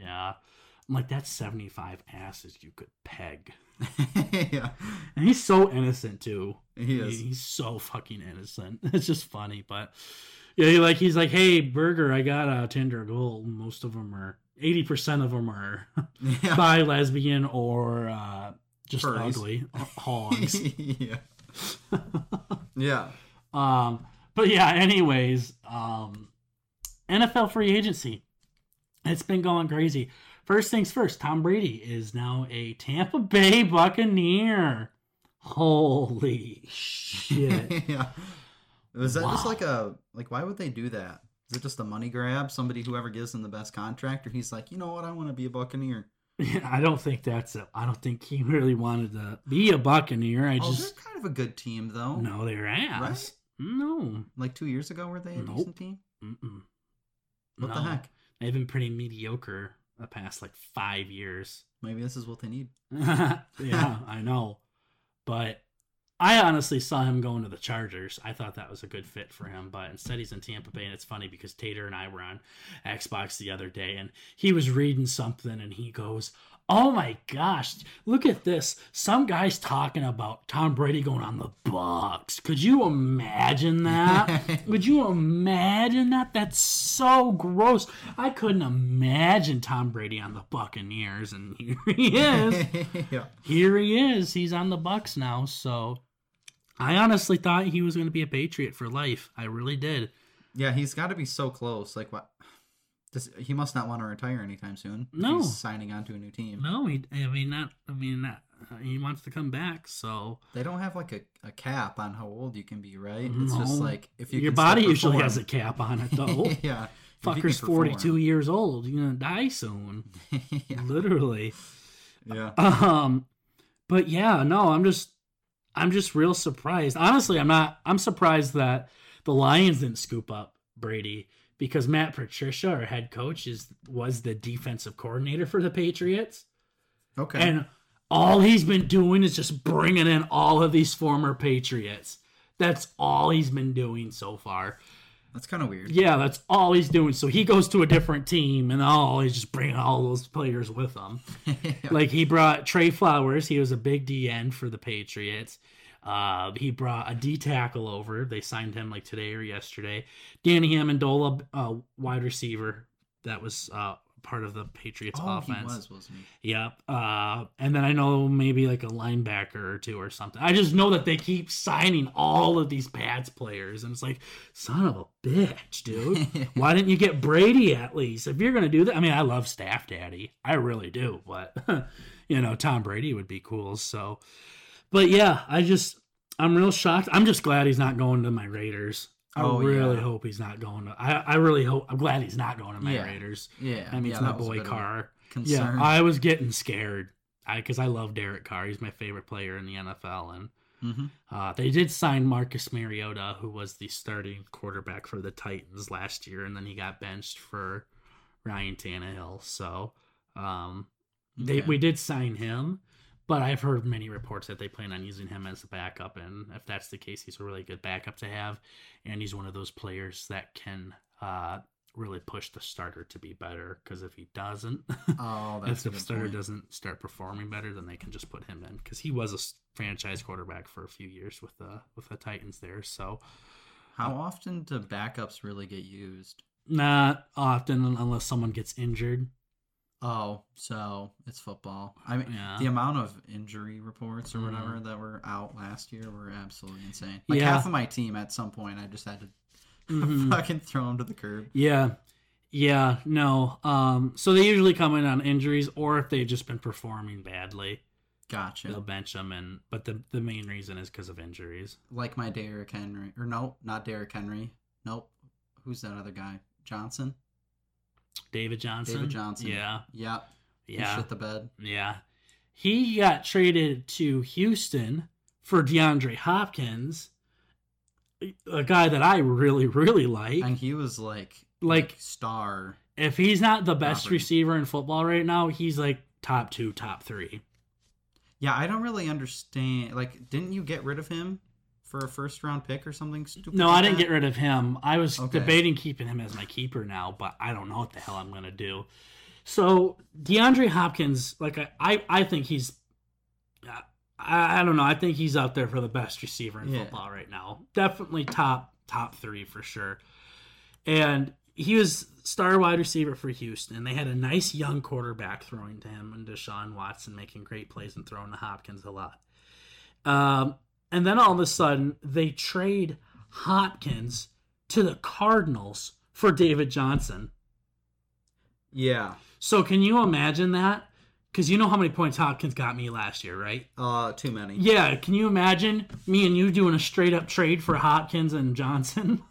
I'm like, that's 75 asses you could peg. Yeah. And he's so innocent, too. He is. He's so fucking innocent. It's just funny, but... Yeah, he's like, hey, Burger, I got a Tinder Gold. Most of them are, 80% of them are bi, lesbian, or just furries. Ugly hogs. Yeah. Yeah. But yeah, anyways, NFL free agency. It's been going crazy. First things first, Tom Brady is now a Tampa Bay Buccaneer. Holy shit. Yeah. Was that just like why would they do that? Is it just a money grab? Somebody, whoever gives them the best contract, or he's like, you know what, I want to be a Buccaneer. Yeah, I don't think that's it. I don't think he really wanted to be a Buccaneer. They're kind of a good team though. No, they're ass. Right? No. Like 2 years ago, were they a decent team? Mm-mm. What the heck? They've been pretty mediocre the past like 5 years. Maybe this is what they need. Yeah, I know, but. I honestly saw him going to the Chargers. I thought that was a good fit for him, but instead he's in Tampa Bay, and it's funny because Tater and I were on Xbox the other day, and he was reading something, and he goes, oh my gosh, look at this. Some guy's talking about Tom Brady going on the Bucs. Could you imagine that? Would you imagine that? That's so gross. I couldn't imagine Tom Brady on the Buccaneers, and here he is. Yeah. Here he is. He's on the Bucs now, so... I honestly thought he was going to be a Patriot for life. I really did. Yeah, he's got to be so close. Like, what? He must not want to retire anytime soon. No, he's signing on to a new team. No, he wants to come back. So they don't have like a cap on how old you can be, right? No. It's just like if your body usually has a cap on it, though. Yeah, fucker's 42 years old. You're gonna die soon. Yeah. Literally. Yeah. But yeah, no, I'm just. I'm just real surprised. Honestly, I'm surprised that the Lions didn't scoop up Brady, because Matt Patricia, our head coach, was the defensive coordinator for the Patriots. Okay. And all he's been doing is just bringing in all of these former Patriots. That's all he's been doing so far. That's kind of weird. Yeah, that's all he's doing. So he goes to a different team, and he's just bringing all those players with him. Like, he brought Trey Flowers. He was a big DN for the Patriots. He brought a D tackle over. They signed him like today or yesterday. Danny Amendola, wide receiver, that was part of the Patriots offense. He was, wasn't he? Yeah. And then I know maybe like a linebacker or two or something. I just know that they keep signing all of these pads players, and it's like, son of a bitch, dude. Why didn't you get Brady at least? If you're gonna do that, I mean, I love Staff Daddy, I really do, but you know, Tom Brady would be cool. So. But yeah, I'm real shocked. I'm just glad he's not going to my Raiders. I really hope he's not going to. I'm glad he's not going to my Raiders. Yeah, I mean, it's my boy Carr. Concern. Yeah, I was getting scared because I love Derek Carr. He's my favorite player in the NFL, and they did sign Marcus Mariota, who was the starting quarterback for the Titans last year, and then he got benched for Ryan Tannehill. So we did sign him. But I've heard many reports that they plan on using him as a backup, and if that's the case, he's a really good backup to have, and he's one of those players that can really push the starter to be better, because if he doesn't, if the starter doesn't start performing better, then they can just put him in, because he was a franchise quarterback for a few years with the Titans there. So, how often do backups really get used? Not often, unless someone gets injured. Oh, so it's football. I mean, the amount of injury reports or whatever that were out last year were absolutely insane. Like, half of my team at some point, I just had to fucking throw them to the curb. Yeah. Yeah, no. So they usually come in on injuries, or if they've just been performing badly. Gotcha. They'll bench them, but the main reason is because of injuries. Like my Derrick Henry. Or no, not Derrick Henry. Nope. Who's that other guy? Johnson? David Johnson. Yeah. He shit the bed. Yeah. He got traded to Houston for DeAndre Hopkins, a guy that I really, really like. And he was like star. If he's not the best receiver in football right now, he's like top 2, top 3. Yeah, I don't really understand. Like, didn't you get rid of him for a first-round pick or something stupid? No, I didn't get rid of him. I was debating keeping him as my keeper now, but I don't know what the hell I'm going to do. So DeAndre Hopkins, like, I think he's... I don't know. I think he's out there for the best receiver in football right now. Definitely top 3 for sure. And he was star wide receiver for Houston. They had a nice young quarterback throwing to him, and Deshaun Watson making great plays and throwing to Hopkins a lot. And then all of a sudden, they trade Hopkins to the Cardinals for David Johnson. Yeah. So can you imagine that? Because you know how many points Hopkins got me last year, right? Too many. Yeah. Can you imagine me and you doing a straight-up trade for Hopkins and Johnson?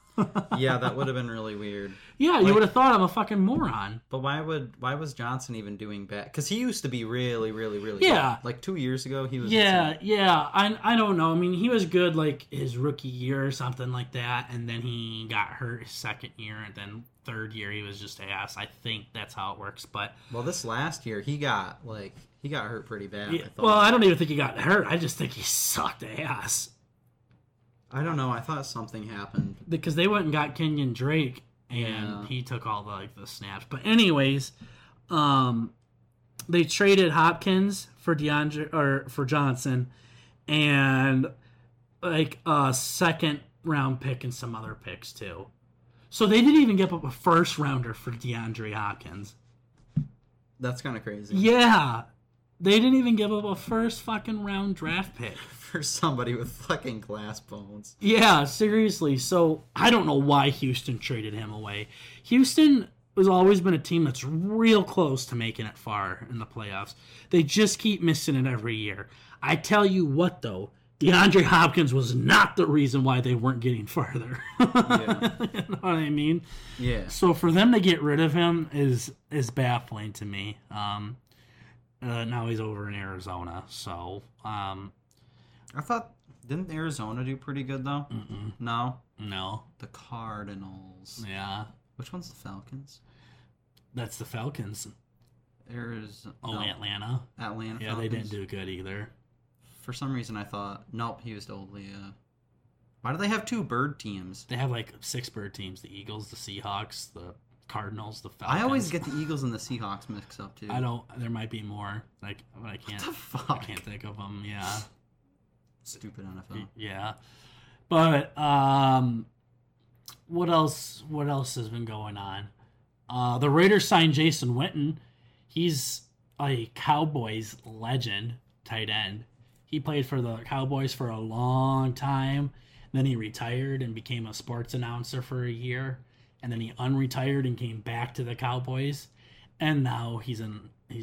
Yeah, that would have been really weird. Yeah, you would have thought I'm a fucking moron. But why was Johnson even doing bad? Because he used to be really, really, really bad. Like 2 years ago, he was... I don't know. I mean, he was good like his rookie year or something like that, and then he got hurt his second year, and then third year he was just ass. I think that's how it works. But this last year he got hurt pretty bad. Yeah, I don't even think he got hurt. I just think he sucked ass. I don't know. I thought something happened. Because they went and got Kenyon Drake, and he took all the snaps. But anyways, they traded Hopkins for DeAndre or for Johnson, and like a second round pick and some other picks too. So they didn't even give up a first rounder for DeAndre Hopkins. That's kind of crazy. Yeah, they didn't even give up a first fucking round draft pick. For somebody with fucking glass bones. Yeah, seriously. So I don't know why Houston traded him away. Houston has always been a team that's real close to making it far in the playoffs. They just keep missing it every year. I tell you what, though, DeAndre Hopkins was not the reason why they weren't getting farther. Yeah. You know what I mean? Yeah. So for them to get rid of him is baffling to me. Now he's over in Arizona, so... I thought Didn't Arizona do pretty good, though? Mm-mm. No? No. The Cardinals. Yeah. Which one's the Falcons? That's the Falcons. Arizona. Oh, no. Atlanta. Atlanta Falcons. Yeah, they didn't do good either. For some reason, I thought, nope, he was totally... Why do they have two bird teams? They have, like, six bird teams. The Eagles, the Seahawks, the Cardinals, the Falcons. I always get the Eagles and the Seahawks mixed up, too. I don't... There might be more. Like, but I can't... What the fuck? I can't think of them, yeah. Stupid NFL. Yeah. But, What else has been going on? The Raiders signed Jason Witten. He's a Cowboys legend, tight end. He played for the Cowboys for a long time. Then he retired and became a sports announcer for a year. And then he unretired and came back to the Cowboys. And now he's a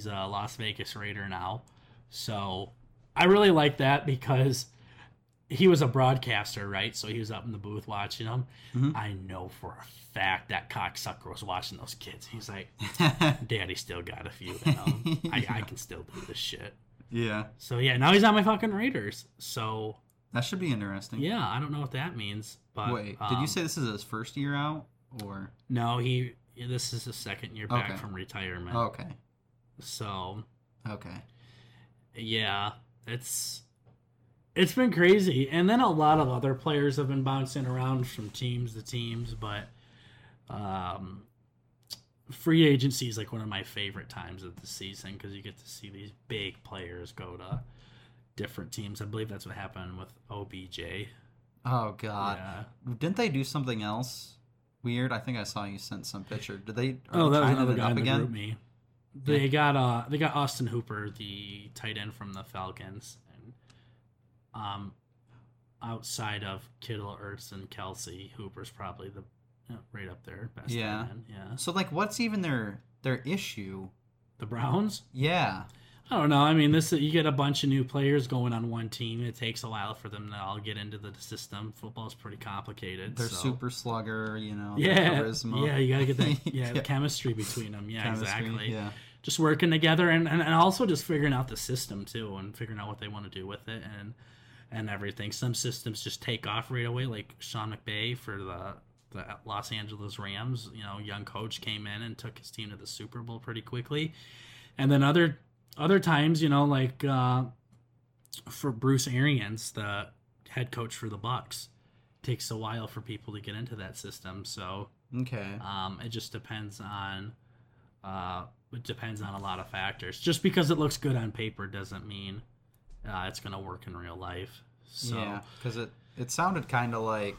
Las Vegas Raider now. So I really like that because he was a broadcaster, right? So he was up in the booth watching them. Mm-hmm. I know for a fact that cocksucker was watching those kids. He's like, Daddy still got a few of them. Yeah. I can still do this shit. Yeah. So, yeah, now he's on my fucking Raiders. So that should be interesting. Yeah, I don't know what that means. But wait, did you say this is his first year out? Or no, this is his second year back from retirement. Okay. So. Okay. Yeah. It's been crazy. And then a lot of other players have been bouncing around from teams to teams, but free agency is like one of my favorite times of the season because you get to see these big players go to different teams. I believe that's what happened with OBJ. Oh, God. Yeah. Didn't they do something else weird? I think I saw you sent some picture. Did they? Oh, that was another guy in the group me. They got Austin Hooper, the tight end from the Falcons, and outside of Kittle, Ertz, and Kelsey, Hooper's probably the right up there best tight end. Yeah. So like, what's even their issue? The Browns? Yeah. I don't know. I mean, you get a bunch of new players going on one team. It takes a while for them to all get into the system. Football's pretty complicated. They're super slugger, their charisma. Yeah, you got to get that the chemistry between them. Yeah, exactly. Yeah. Just working together and also just figuring out the system, too, and figuring out what they want to do with it and everything. Some systems just take off right away, like Sean McVay for the Los Angeles Rams. Young coach came in and took his team to the Super Bowl pretty quickly. And then Other times, for Bruce Arians, the head coach for the Bucs, takes a while for people to get into that system. So it just depends on a lot of factors. Just because it looks good on paper doesn't mean it's going to work in real life. So, yeah, because it sounded kind of like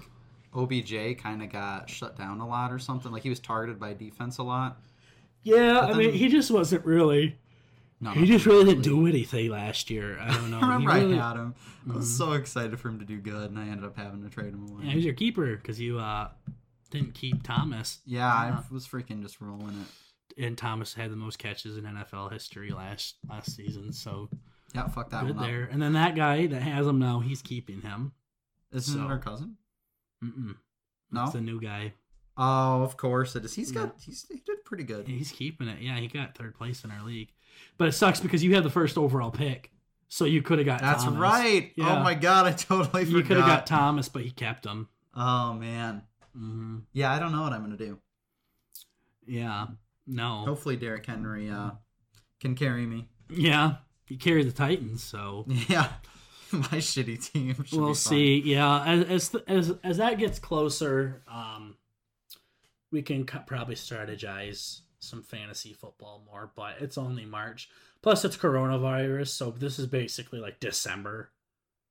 OBJ kind of got shut down a lot or something. Like he was targeted by defense a lot. Yeah, I mean, he just wasn't really... No, he just really didn't do anything last year. I don't know. I remember I had him. I was so excited for him to do good, and I ended up having to trade him away. Yeah, he was your keeper because you didn't keep Thomas. Yeah, I was freaking just rolling it. And Thomas had the most catches in NFL history last season, so yeah, fuck that one there. Up. And then that guy that has him now, he's keeping him. Isn't it our cousin? Mm-mm. No, it's the new guy. Oh, of course it is. He did pretty good. He's keeping it. Yeah, he got third place in our league. But it sucks because you had the first overall pick, so you could have got Thomas. That's right. Yeah. Oh, my God, I totally forgot. You could have got Thomas, but he kept him. Oh, man. Mm-hmm. Yeah, I don't know what I'm going to do. Yeah, no. Hopefully Derrick Henry can carry me. Yeah, he carried the Titans, so. Yeah, my shitty team should be fun. We'll see. Yeah, as that gets closer, we can probably strategize some fantasy football more, but it's only March. Plus, it's coronavirus, so this is basically like December.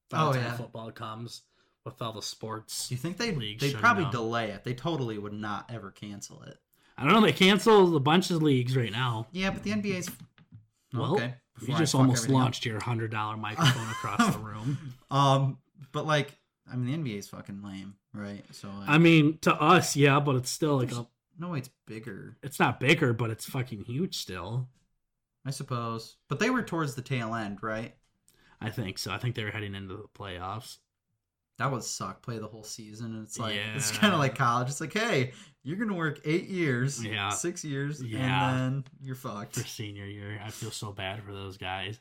Football comes with all the sports. Do you think they probably delay it? They totally would not ever cancel it. I don't know. They cancel a bunch of leagues right now. Yeah, but the NBA's... Well, okay. You just almost launched your $100 microphone across the room. But like, I mean, the NBA's fucking lame, right? So like, I mean, to us, yeah, but it's still like a... No, it's bigger. It's not bigger, but it's fucking huge still. I suppose. But they were towards the tail end, right? I think so. I think they were heading into the playoffs. That would suck. Play the whole season. And it's like, It's kind of like college. It's like, hey, you're going to work 8 years, 6 years, and then you're fucked. For senior year. I feel so bad for those guys.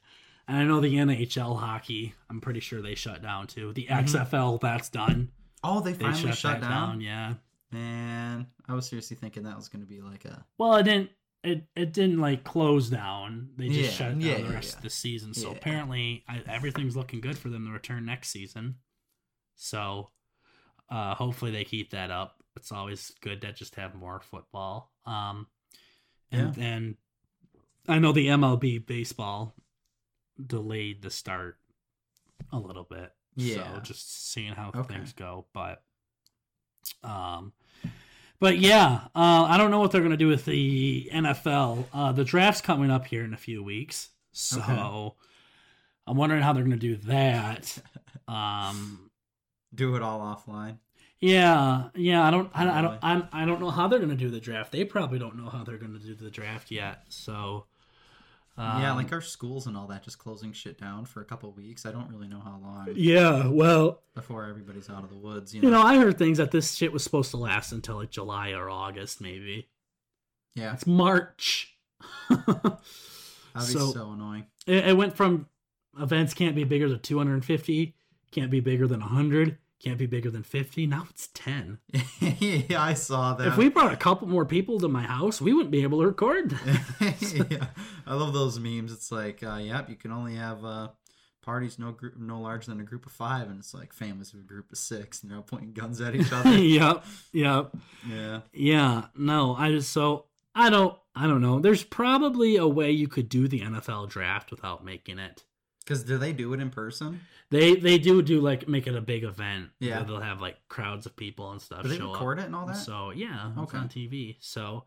And I know the NHL hockey, I'm pretty sure they shut down too. The XFL, that's done. Oh, they finally shut down? Yeah. Man, I was seriously thinking that was going to be like a... Well, it didn't like close down. They just shut down the rest of the season. So apparently everything's looking good for them to return next season. So hopefully they keep that up. It's always good to just have more football. And then I know the MLB baseball delayed the start a little bit. Yeah. So just seeing how things go. But yeah, I don't know what they're going to do with the NFL. The draft's coming up here in a few weeks. So I'm wondering how they're going to do that. Do it all offline. Yeah. I don't know how they're going to do the draft. They probably don't know how they're going to do the draft yet. So yeah, like our schools and all that, just closing shit down for a couple of weeks. I don't really know how long. Yeah, well, before everybody's out of the woods, you know. I heard things that this shit was supposed to last until like July or August, maybe. Yeah, it's March. That'd be so annoying. It went from events can't be bigger than 250, can't be bigger than 100, can't be bigger than 50. Now it's 10. Yeah, I saw that. If we brought a couple more people to my house, we wouldn't be able to record. Yeah, I love those memes. It's like, you can only have parties no larger than a group of 5, and it's like families of a group of 6, and they're all pointing guns at each other. Yep. Yeah. No, I don't know. There's probably a way you could do the NFL draft without making it. Because do they do it in person? They do like make it a big event. Yeah, they'll have like crowds of people and stuff. Do they record it and all that? So it's on TV. So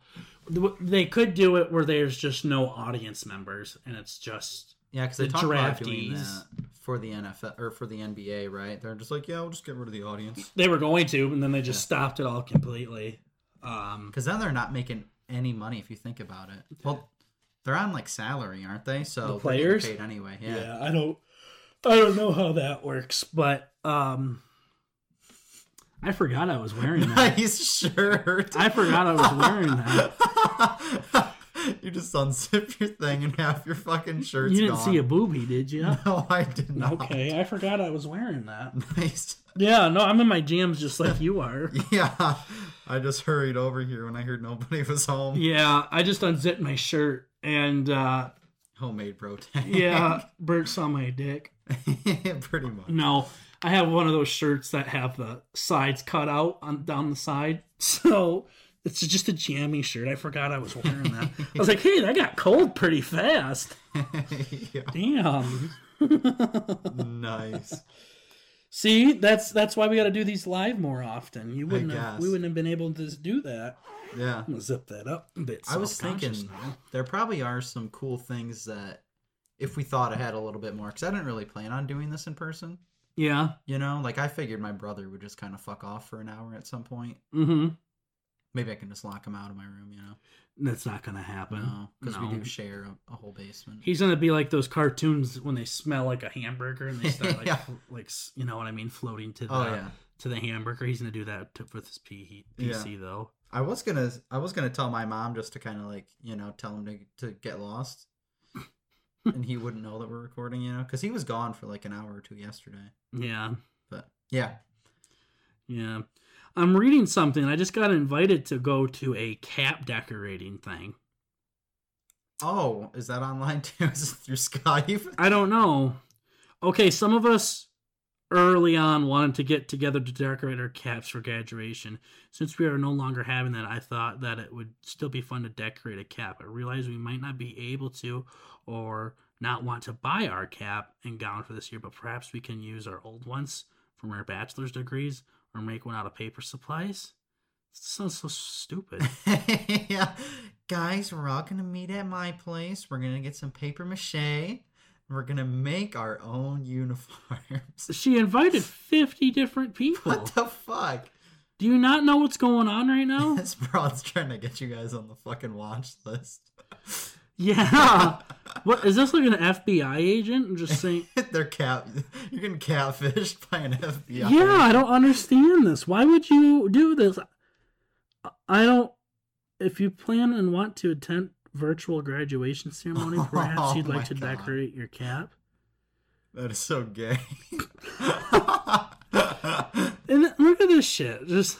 they could do it where there's just no audience members and it's just because they talk about doing that for the NFL or for the NBA, right? They're just like, we'll just get rid of the audience. They were going to, and then they just stopped it all completely. Because then they're not making any money if you think about it. Well. They're on like salary, aren't they? So the players paid anyway. Yeah, I don't know how that works, but I forgot I was wearing that. Nice shirt. I forgot I was wearing that. You just unzipped your thing and half your fucking shirt's gone. You didn't see a boobie, did you? No, I did not. Okay, I forgot I was wearing that. Nice. Yeah, no, I'm in my jams just like you are. Yeah, I just hurried over here when I heard nobody was home. Yeah, I just unzipped my shirt. And homemade bro tag. Yeah, Bert saw my dick. Pretty much. No, I have one of those shirts that have the sides cut out down the side, so it's just a jammy shirt. I forgot I was wearing that. I was like, hey, that got cold pretty fast. Damn. Nice. See, that's why we got to do these live more often. We wouldn't have been able to do that. Yeah. I'm going to zip that up a bit. I was thinking there probably are some cool things that if we thought ahead a little bit more, because I didn't really plan on doing this in person. Yeah. Like I figured my brother would just kind of fuck off for an hour at some point. Mm-hmm. Maybe I can just lock him out of my room, That's not going to happen. No, because we do share a whole basement. He's going to be like those cartoons when they smell like a hamburger and they start floating to the to the hamburger. He's going to do that with his PC though. I was gonna tell my mom just to kind of like tell him to get lost, and he wouldn't know that we're recording, because he was gone for like an hour or two yesterday. Yeah, but yeah. I'm reading something. I just got invited to go to a cap decorating thing. Oh, is that online too? Is it through Skype? I don't know. Okay, some of us early on wanted to get together to decorate our caps for graduation. Since we are no longer having that, I thought that it would still be fun to decorate a cap. I realized we might not be able to or not want to buy our cap and gown for this year, but perhaps we can use our old ones from our bachelor's degrees or make one out of paper supplies. This sounds so stupid. Yeah. Guys, we're all going to meet at my place. We're going to get some paper mache. We're going to make our own uniforms. She invited 50 different people. What the fuck? Do you not know what's going on right now? This broad's trying to get you guys on the fucking watch list. Yeah. What is this, like an FBI agent? I'm just saying. They're you're getting catfished by an FBI agent. Yeah, I don't understand this. Why would you do this? I don't... If you plan and want to attempt virtual graduation ceremony, perhaps you'd like to decorate your cap. That is so gay. And look at this shit. Just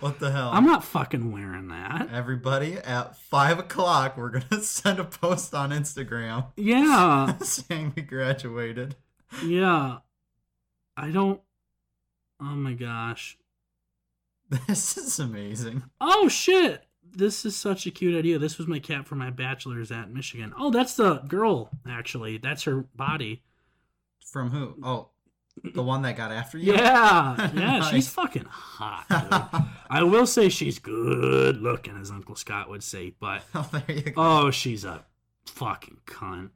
what the hell? I'm not fucking wearing that. Everybody, at 5 o'clock, we're gonna send a post on Instagram. Yeah, saying we graduated. Yeah, I don't. Oh my gosh, this is amazing. Oh shit, this is such a cute idea. This was my cap for my bachelor's at Michigan. Oh, that's the girl. Actually, that's her body. From who? Oh. The one that got after you? Yeah. Yeah, nice. She's fucking hot, dude. I will say she's good looking, as Uncle Scott would say, but oh, there you go. Oh, she's a fucking cunt.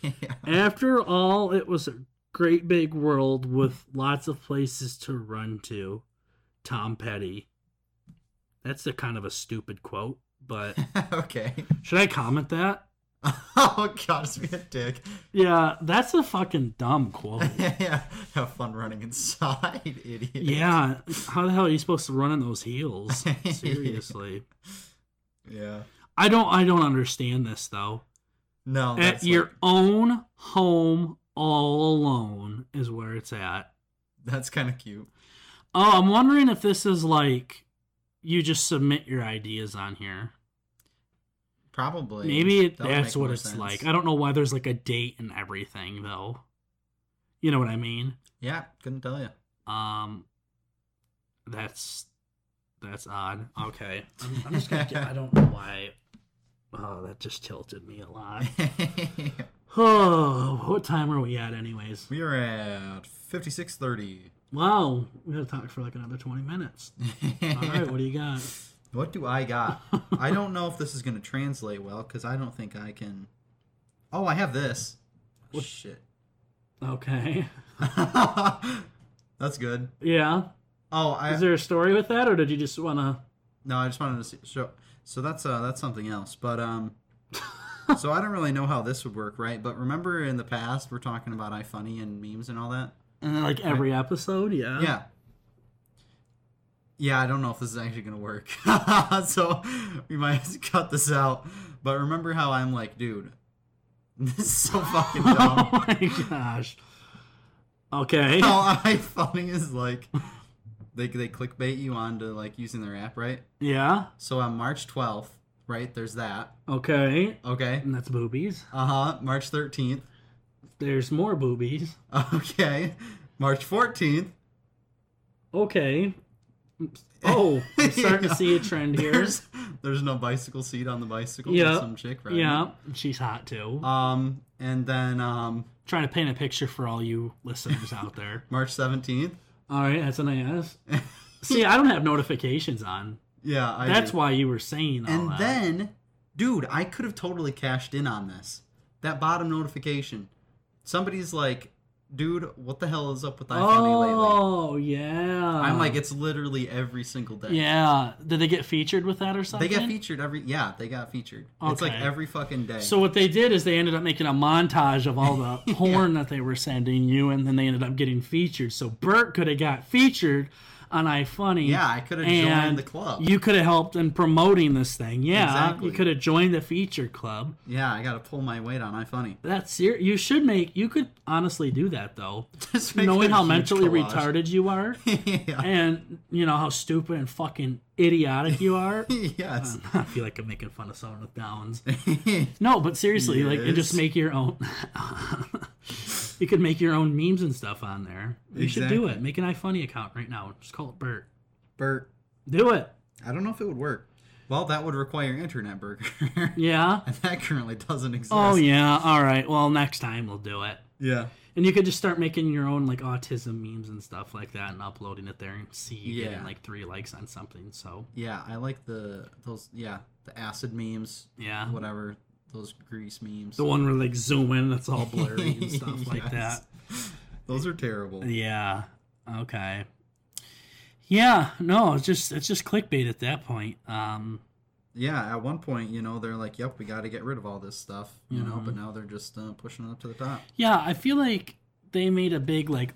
Yeah. After all, it was a great big world with lots of places to run to. Tom Petty. That's a kind of a stupid quote, but okay. Should I comment that? Oh, God, it's being a dick. Yeah, that's a fucking dumb quote. Yeah, have fun running inside, idiot. Yeah, how the hell are you supposed to run in those heels? Seriously. Yeah. I don't understand this, though. No. At your own home all alone is where it's at. That's kind of cute. Oh, I'm wondering if this is like you just submit your ideas on here. Probably. Maybe that's what it's like. I don't know why there's like a date and everything, though. You know what I mean? Yeah, couldn't tell you. That's odd. Okay. I'm just gonna I don't know why. Oh, that just tilted me a lot. Oh, what time are we at anyways? We are at 56:30. Wow. We gotta talk for like another 20 minutes. All right, what do you got? What do I got? I don't know if this is going to translate well, because I don't think I can... Oh, I have this. What? Shit. Okay. That's good. Yeah. Oh, is there a story with that, or did you just want to... No, I just wanted to see... So that's something else, but... So I don't really know how this would work, right? But remember in the past, we're talking about iFunny and memes and all that? And like every episode, yeah. Yeah. Yeah, I don't know if this is actually going to work. So we might have to cut this out. But remember how I'm like, dude, this is so fucking dumb. Oh my gosh. Okay. How iFunny is like, they clickbait you onto like using their app, right? Yeah. So on March 12th, right, there's that. Okay. Okay. And that's boobies. Uh-huh. March 13th. There's more boobies. Okay. March 14th. Okay. Oh, I'm starting to see a trend here. There's no bicycle seat on the bicycle. Yeah, some chick, right? Yeah, she's hot too. And then trying to paint a picture for all you listeners out there. March 17th. All right, that's an AS. See, I don't have notifications on. Yeah, I that's do. Why you were saying all and that. And then, dude, I could have totally cashed in on this. That bottom notification. Somebody's like. Dude, what the hell is up with iFunny lately? Oh, yeah. I'm like, it's literally every single day. Yeah. Did they get featured with that or something? They got featured they got featured. Okay. It's like every fucking day. So what they did is they ended up making a montage of all the porn that they were sending you, and then they ended up getting featured. So Bert could have got featured on iFunny. Yeah, I could have joined the club. You could have helped in promoting this thing. Yeah, exactly. You could have joined the feature club. Yeah, I got to pull my weight on iFunny. That's serious. You could honestly do that, though. Knowing how mentally retarded you are. Yeah. And, you know, how stupid and fucking idiotic you are. Yes. I feel like I'm making fun of someone with Downs. No, but seriously, yes. Like, and just make your own... You could make your own memes and stuff on there. You should do it. Make an iFunny account right now. Just call it Bert. Bert. Do it. I don't know if it would work. Well, that would require internet burger. Yeah. And that currently doesn't exist. Oh, yeah. All right. Well, next time we'll do it. Yeah. And you could just start making your own, like, autism memes and stuff like that and uploading it there and see you getting, like, 3 likes on something, so. Yeah, I like the acid memes. Yeah. Whatever. Those grease memes. The one where like zoom in, that's all blurry and stuff. Yes. Like that. Those are terrible. Yeah. Okay. Yeah. No, it's just clickbait at that point. Yeah. At one point, you know, they're like, "Yep, we got to get rid of all this stuff," you know. But now they're just pushing it up to the top. Yeah, I feel like they made a big like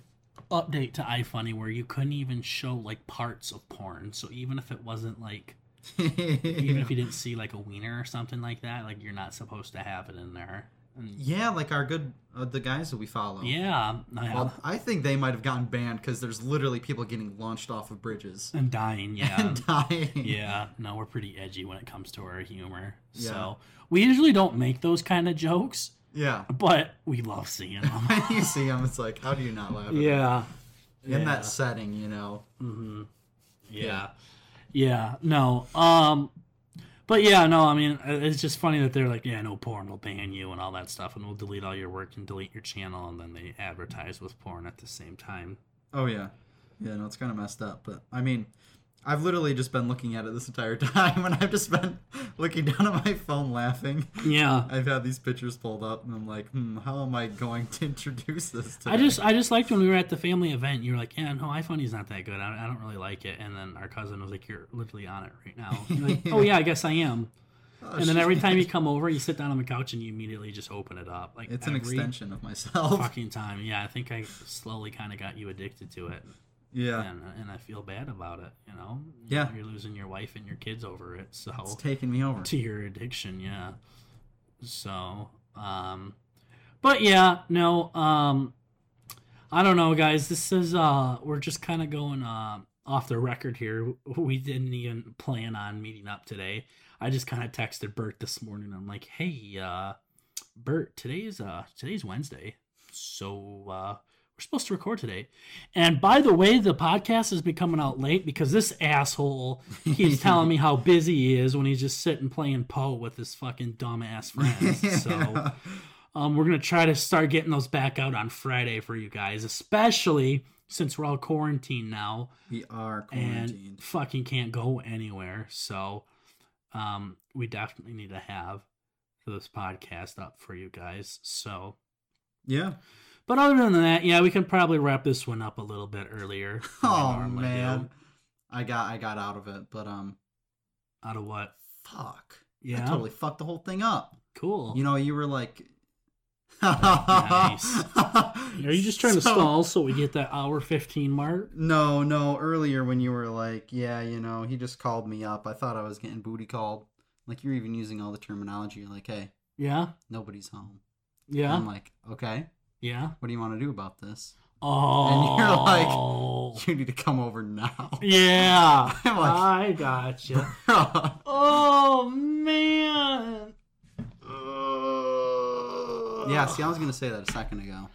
update to iFunny where you couldn't even show like parts of porn. So even if it wasn't like. Even if you didn't see like a wiener or something like that, like you're not supposed to have it in there. And yeah, like our good the guys that we follow. Yeah, well, I think they might have gotten banned because there's literally people getting launched off of bridges and dying. Yeah, and dying. Yeah, no, we're pretty edgy when it comes to our humor. Yeah. So we usually don't make those kind of jokes. Yeah, but we love seeing them. You see them, it's like, how do you not laugh at them? Yeah, in that setting, you know. Mm-hmm. Yeah. No. But yeah, no, I mean, it's just funny that they're like, yeah, no porn, we'll ban you and all that stuff, and we'll delete all your work and delete your channel, and then they advertise with porn at the same time. Oh, yeah. Yeah, no, it's kind of messed up. But, I mean, I've literally just been looking at it this entire time, and I've just been looking down at my phone laughing. Yeah. I've had these pictures pulled up, and I'm like, how am I going to introduce this today? I just liked when we were at the family event, you were like, yeah, no, iFunny's not that good. I don't really like it. And then our cousin was like, you're literally on it right now. You're like, oh, yeah, I guess I am. Oh, and then every time you come over, you sit down on the couch and you immediately just open it up. Like, it's an extension of myself. Fucking time. Yeah, I think I slowly kind of got you addicted to it. Yeah. And I feel bad about it, you know? You know, you're losing your wife and your kids over it, so... It's taking me over. To your addiction, yeah. So, But, yeah, no, I don't know, guys. This is, We're just kind of going off the record here. We didn't even plan on meeting up today. I just kind of texted Bert this morning. I'm like, hey, Bert, today's Wednesday, so, we're supposed to record today. And by the way, the podcast has been coming out late because this asshole keeps telling me how busy he is when he's just sitting playing Poe with his fucking dumbass friends. So we're going to try to start getting those back out on Friday for you guys, especially since we're all quarantined now. We are quarantined. And fucking can't go anywhere. So we definitely need to have this podcast up for you guys. So, yeah. But other than that, yeah, we can probably wrap this one up a little bit earlier. Oh, man. I got out of it, but... Out of what? Fuck. Yeah. I totally fucked the whole thing up. Cool. You know, you were like... Nice. Are you just trying to stall so we get that hour 15 mark? No. Earlier when you were like, yeah, you know, he just called me up. I thought I was getting booty called. Like, you're even using all the terminology. You're like, hey. Yeah? Nobody's home. Yeah? And I'm like, okay. Yeah. What do you want to do about this? Oh. And you're like, you need to come over now. Yeah. I'm like, I gotcha. Oh, man. Yeah, see, I was going to say that a second ago.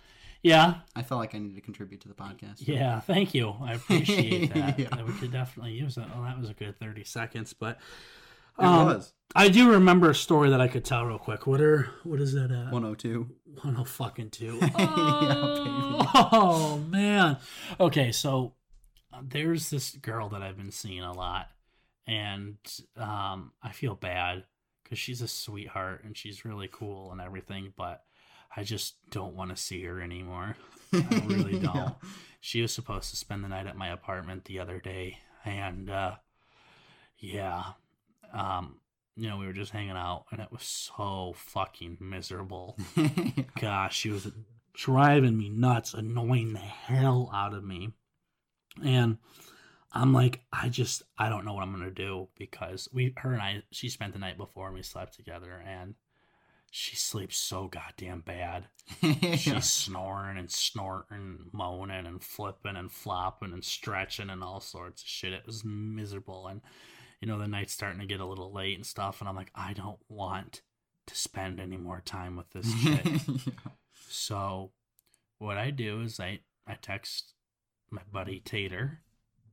Yeah. I felt like I needed to contribute to the podcast. Yeah, thank you. I appreciate that. Yeah. We could definitely use that. Well, that was a good 30 seconds, but... It was. I do remember a story that I could tell real quick. What is that at? 102. 102. Oh, yeah, oh, man. Okay, so there's this girl that I've been seeing a lot, and I feel bad because she's a sweetheart and she's really cool and everything, but I just don't want to see her anymore. I really don't. Yeah. She was supposed to spend the night at my apartment the other day, and yeah. You know, we were just hanging out, and it was so fucking miserable. Gosh, she was driving me nuts, annoying the hell out of me. And I'm like, I don't know what I'm going to do, because she spent the night before, and we slept together, and she sleeps so goddamn bad. She's snoring and snorting, moaning and flipping and flopping and stretching and all sorts of shit. It was miserable, and... You know, the night's starting to get a little late and stuff, and I'm like, I don't want to spend any more time with this shit. Yeah. So what I do is I text my buddy Tater.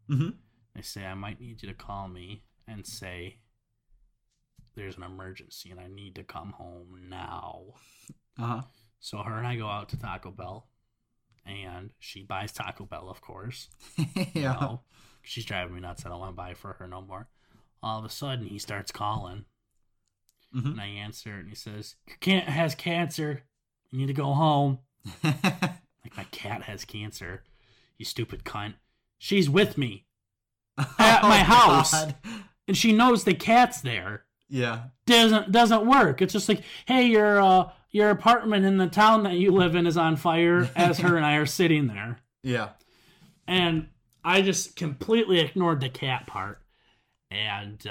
Mm-hmm. I say, I might need you to call me and say there's an emergency and I need to come home now. Uh-huh. So her and I go out to Taco Bell, and she buys Taco Bell, of course. Yeah. You know, she's driving me nuts. I don't want to buy for her no more. All of a sudden, he starts calling, mm-hmm. and I answer, and he says, "Your cat has cancer. You need to go home." Like, my cat has cancer. You stupid cunt. She's with me at my house, God. And she knows the cat's there. Yeah, doesn't work. It's just like, hey, your apartment in the town that you live in is on fire. As her and I are sitting there. Yeah, and I just completely ignored the cat part. And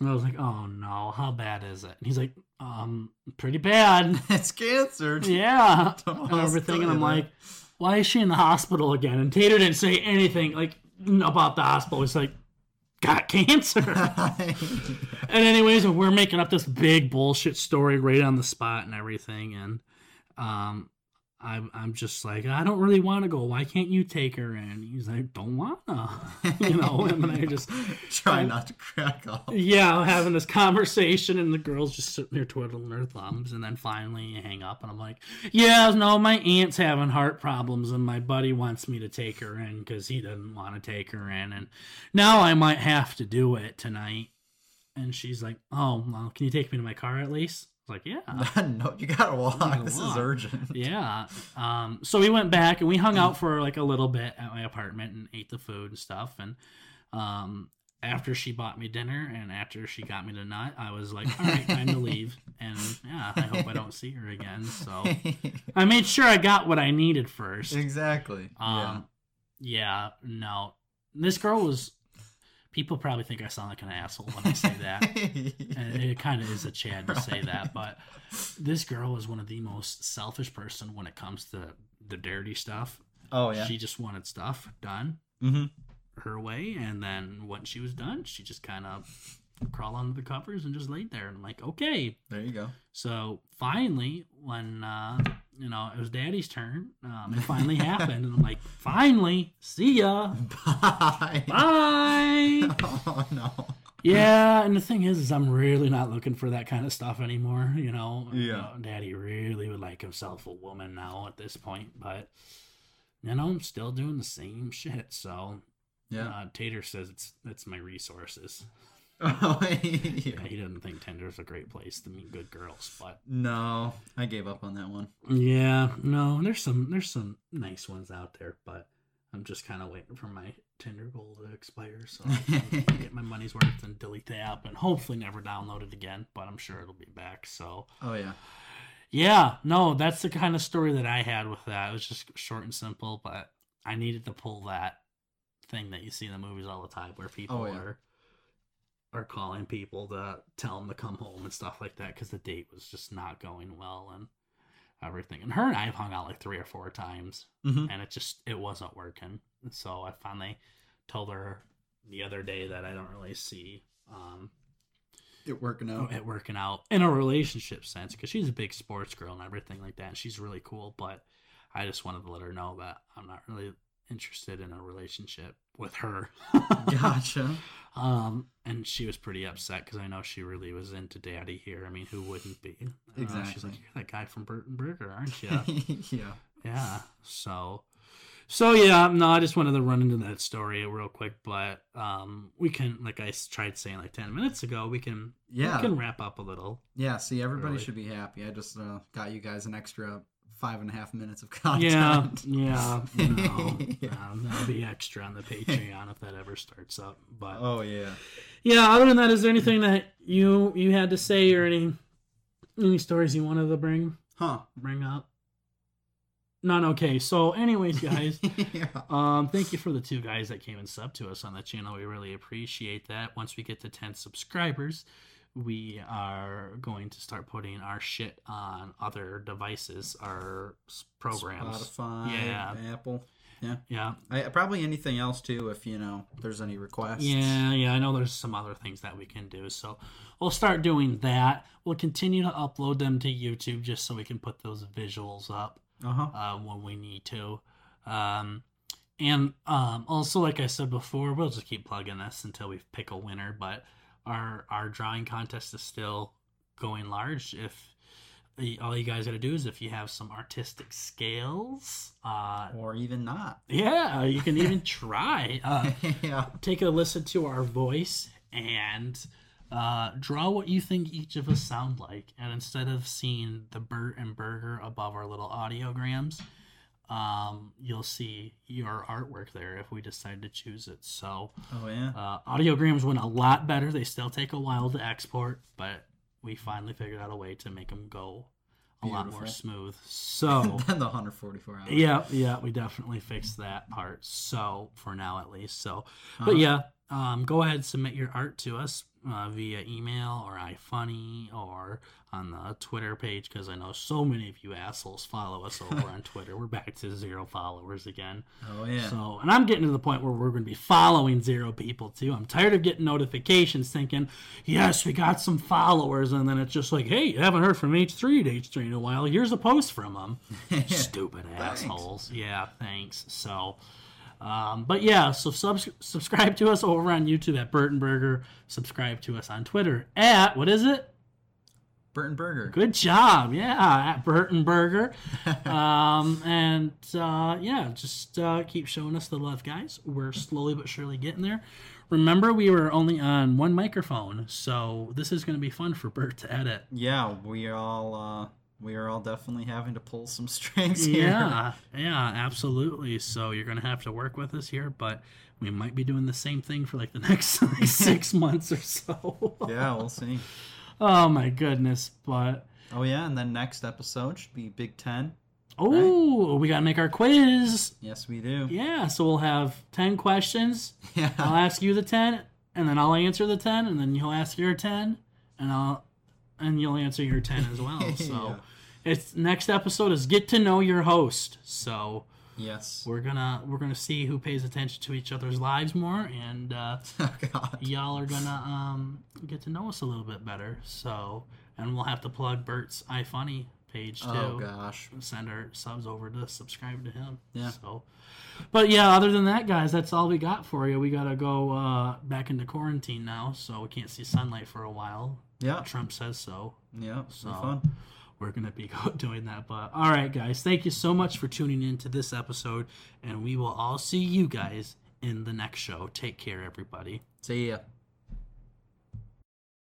And I was like, oh no, how bad is it? And he's like, pretty bad. It's cancer. Yeah. And everything. And I'm like, why is she in the hospital again? And Tater didn't say anything like about the hospital. He's like, got cancer. And anyways, we're making up this big bullshit story right on the spot and everything. And I'm just like, I don't really want to go. Why can't you take her? And he's like, don't wanna, you know. And then I just try not to crack up. Yeah, I'm having this conversation, and the girls just sitting there twiddling their thumbs. And then finally, you hang up, and I'm like, yeah, no, my aunt's having heart problems, and my buddy wants me to take her in because he doesn't want to take her in, and now I might have to do it tonight. And she's like, oh, well, can you take me to my car at least? Like, yeah. No, you gotta walk. This is urgent. Yeah. So we went back and we hung out for like a little bit at my apartment and ate the food and stuff. And after she bought me dinner and after she got me to nut, I was like, all right, time to leave. And yeah, I hope I don't see her again. So I made sure I got what I needed first. Exactly. Yeah. No. This girl was... People probably think I sound like an asshole when I say that. And it kind of is a Chad to say that. But this girl is one of the most selfish person when it comes to the dirty stuff. Oh, yeah. She just wanted stuff done her way. And then once she was done, she just kind of crawled under the covers and just laid there. And I'm like, okay. There you go. So finally, when it was Daddy's turn, it finally happened. And I'm like, finally, see ya. Bye. Oh, no. Yeah, and the thing is I'm really not looking for that kind of stuff anymore, you know. Yeah. Daddy really would like himself a woman now at this point, but, you know, I'm still doing the same shit. So, yeah. Tater says it's my resources. Oh, yeah. He doesn't think Tinder's a great place to meet good girls, but no, I gave up on that one. Yeah, no, there's some nice ones out there, but I'm just kind of waiting for my Tinder Gold to expire so I can get my money's worth and delete the app and hopefully never download it again. But I'm sure it'll be back. So, oh yeah, yeah, no, that's the kind of story that I had with that. It was just short and simple, but I needed to pull that thing that you see in the movies all the time where people are calling people to tell them to come home and stuff like that because the date was just not going well and everything. And her and I have hung out like 3 or 4 times and it wasn't working. And so I finally told her the other day that I don't really see it working out in a relationship sense because she's a big sports girl and everything like that. And she's really cool, but I just wanted to let her know that I'm not really interested in a relationship with her. Gotcha. And she was pretty upset because I know she really was into Daddy here. I mean, who wouldn't be? Exactly. She's like, you're that guy from Burt and Burger, aren't you? Yeah. Yeah. So yeah, no, I just wanted to run into that story real quick, but we can, like I tried saying like 10 minutes ago, we can wrap up a little. Yeah. See, everybody should be happy. I just got you guys an extra 5.5 minutes of content. Yeah. No, that'll be extra on the Patreon if that ever starts up. But yeah. Other than that, is there anything that you had to say or any stories you wanted to bring up? Not okay. So, anyways, guys, thank you for the 2 guys that came and subbed to us on the channel. We really appreciate that. Once we get to 10 subscribers. We are going to start putting our shit on other devices, our programs. Spotify, Apple. Yeah. Probably anything else, too, if, there's any requests. Yeah, I know there's some other things that we can do. So we'll start doing that. We'll continue to upload them to YouTube just so we can put those visuals up when we need to. And also, like I said before, we'll just keep plugging this until we pick a winner, but... Our drawing contest is still going large. If all you guys got to do is if you have some artistic scales, or even not, you can even try. Take a listen to our voice and draw what you think each of us sound like. And instead of seeing the Bert and Burger above our little audiograms, you'll see your artwork there if we decide to choose it. So audiograms went a lot better. They still take a while to export, but we finally figured out a way to make them go a lot more smooth. So than the 144 hours. Yeah, we definitely fixed that part. So for now at least. So but yeah, Go ahead and submit your art to us via email or iFunny or on the Twitter page, because I know so many of you assholes follow us over on Twitter. We're back to 0 followers again. Oh, yeah. So, and I'm getting to the point where we're going to be following 0 people, too. I'm tired of getting notifications thinking, yes, we got some followers, and then it's just like, hey, you haven't heard from H3 at H3 in a while. Here's a post from them. Stupid assholes. Yeah, thanks. So... but yeah, so subscribe to us over on YouTube at Burtonburger. Subscribe to us on Twitter at, what is it? Burtonburger. Good job. Yeah, at Burtonburger. Keep showing us the love, guys. We're slowly but surely getting there. Remember, we were only on one microphone, so this is going to be fun for Bert to edit. Yeah, we are all definitely having to pull some strings here. Yeah, absolutely. So you're going to have to work with us here, but we might be doing the same thing for the next 6 months or so. Yeah, we'll see. Oh, my goodness. But oh, yeah, and then next episode should be Big Ten. Oh, right? We got to make our quiz. Yes, we do. Yeah, so we'll have 10 questions. Yeah. I'll ask you the 10, and then I'll answer the 10, and then you'll ask your 10, and you'll answer your 10 as well. So... yeah. It's next episode is get to know your host. So yes, we're gonna see who pays attention to each other's lives more, and y'all are gonna get to know us a little bit better. So, and we'll have to plug Bert's iFunny page too. Oh gosh, send our subs over to subscribe to him. Yeah. So, but yeah, other than that, guys, that's all we got for you. We gotta go back into quarantine now, so we can't see sunlight for a while. Yeah, Trump says so. Yeah, so fun. We're going to be doing that. But all right, guys, thank you so much for tuning in to this episode, and we will all see you guys in the next show. Take care, everybody. See ya.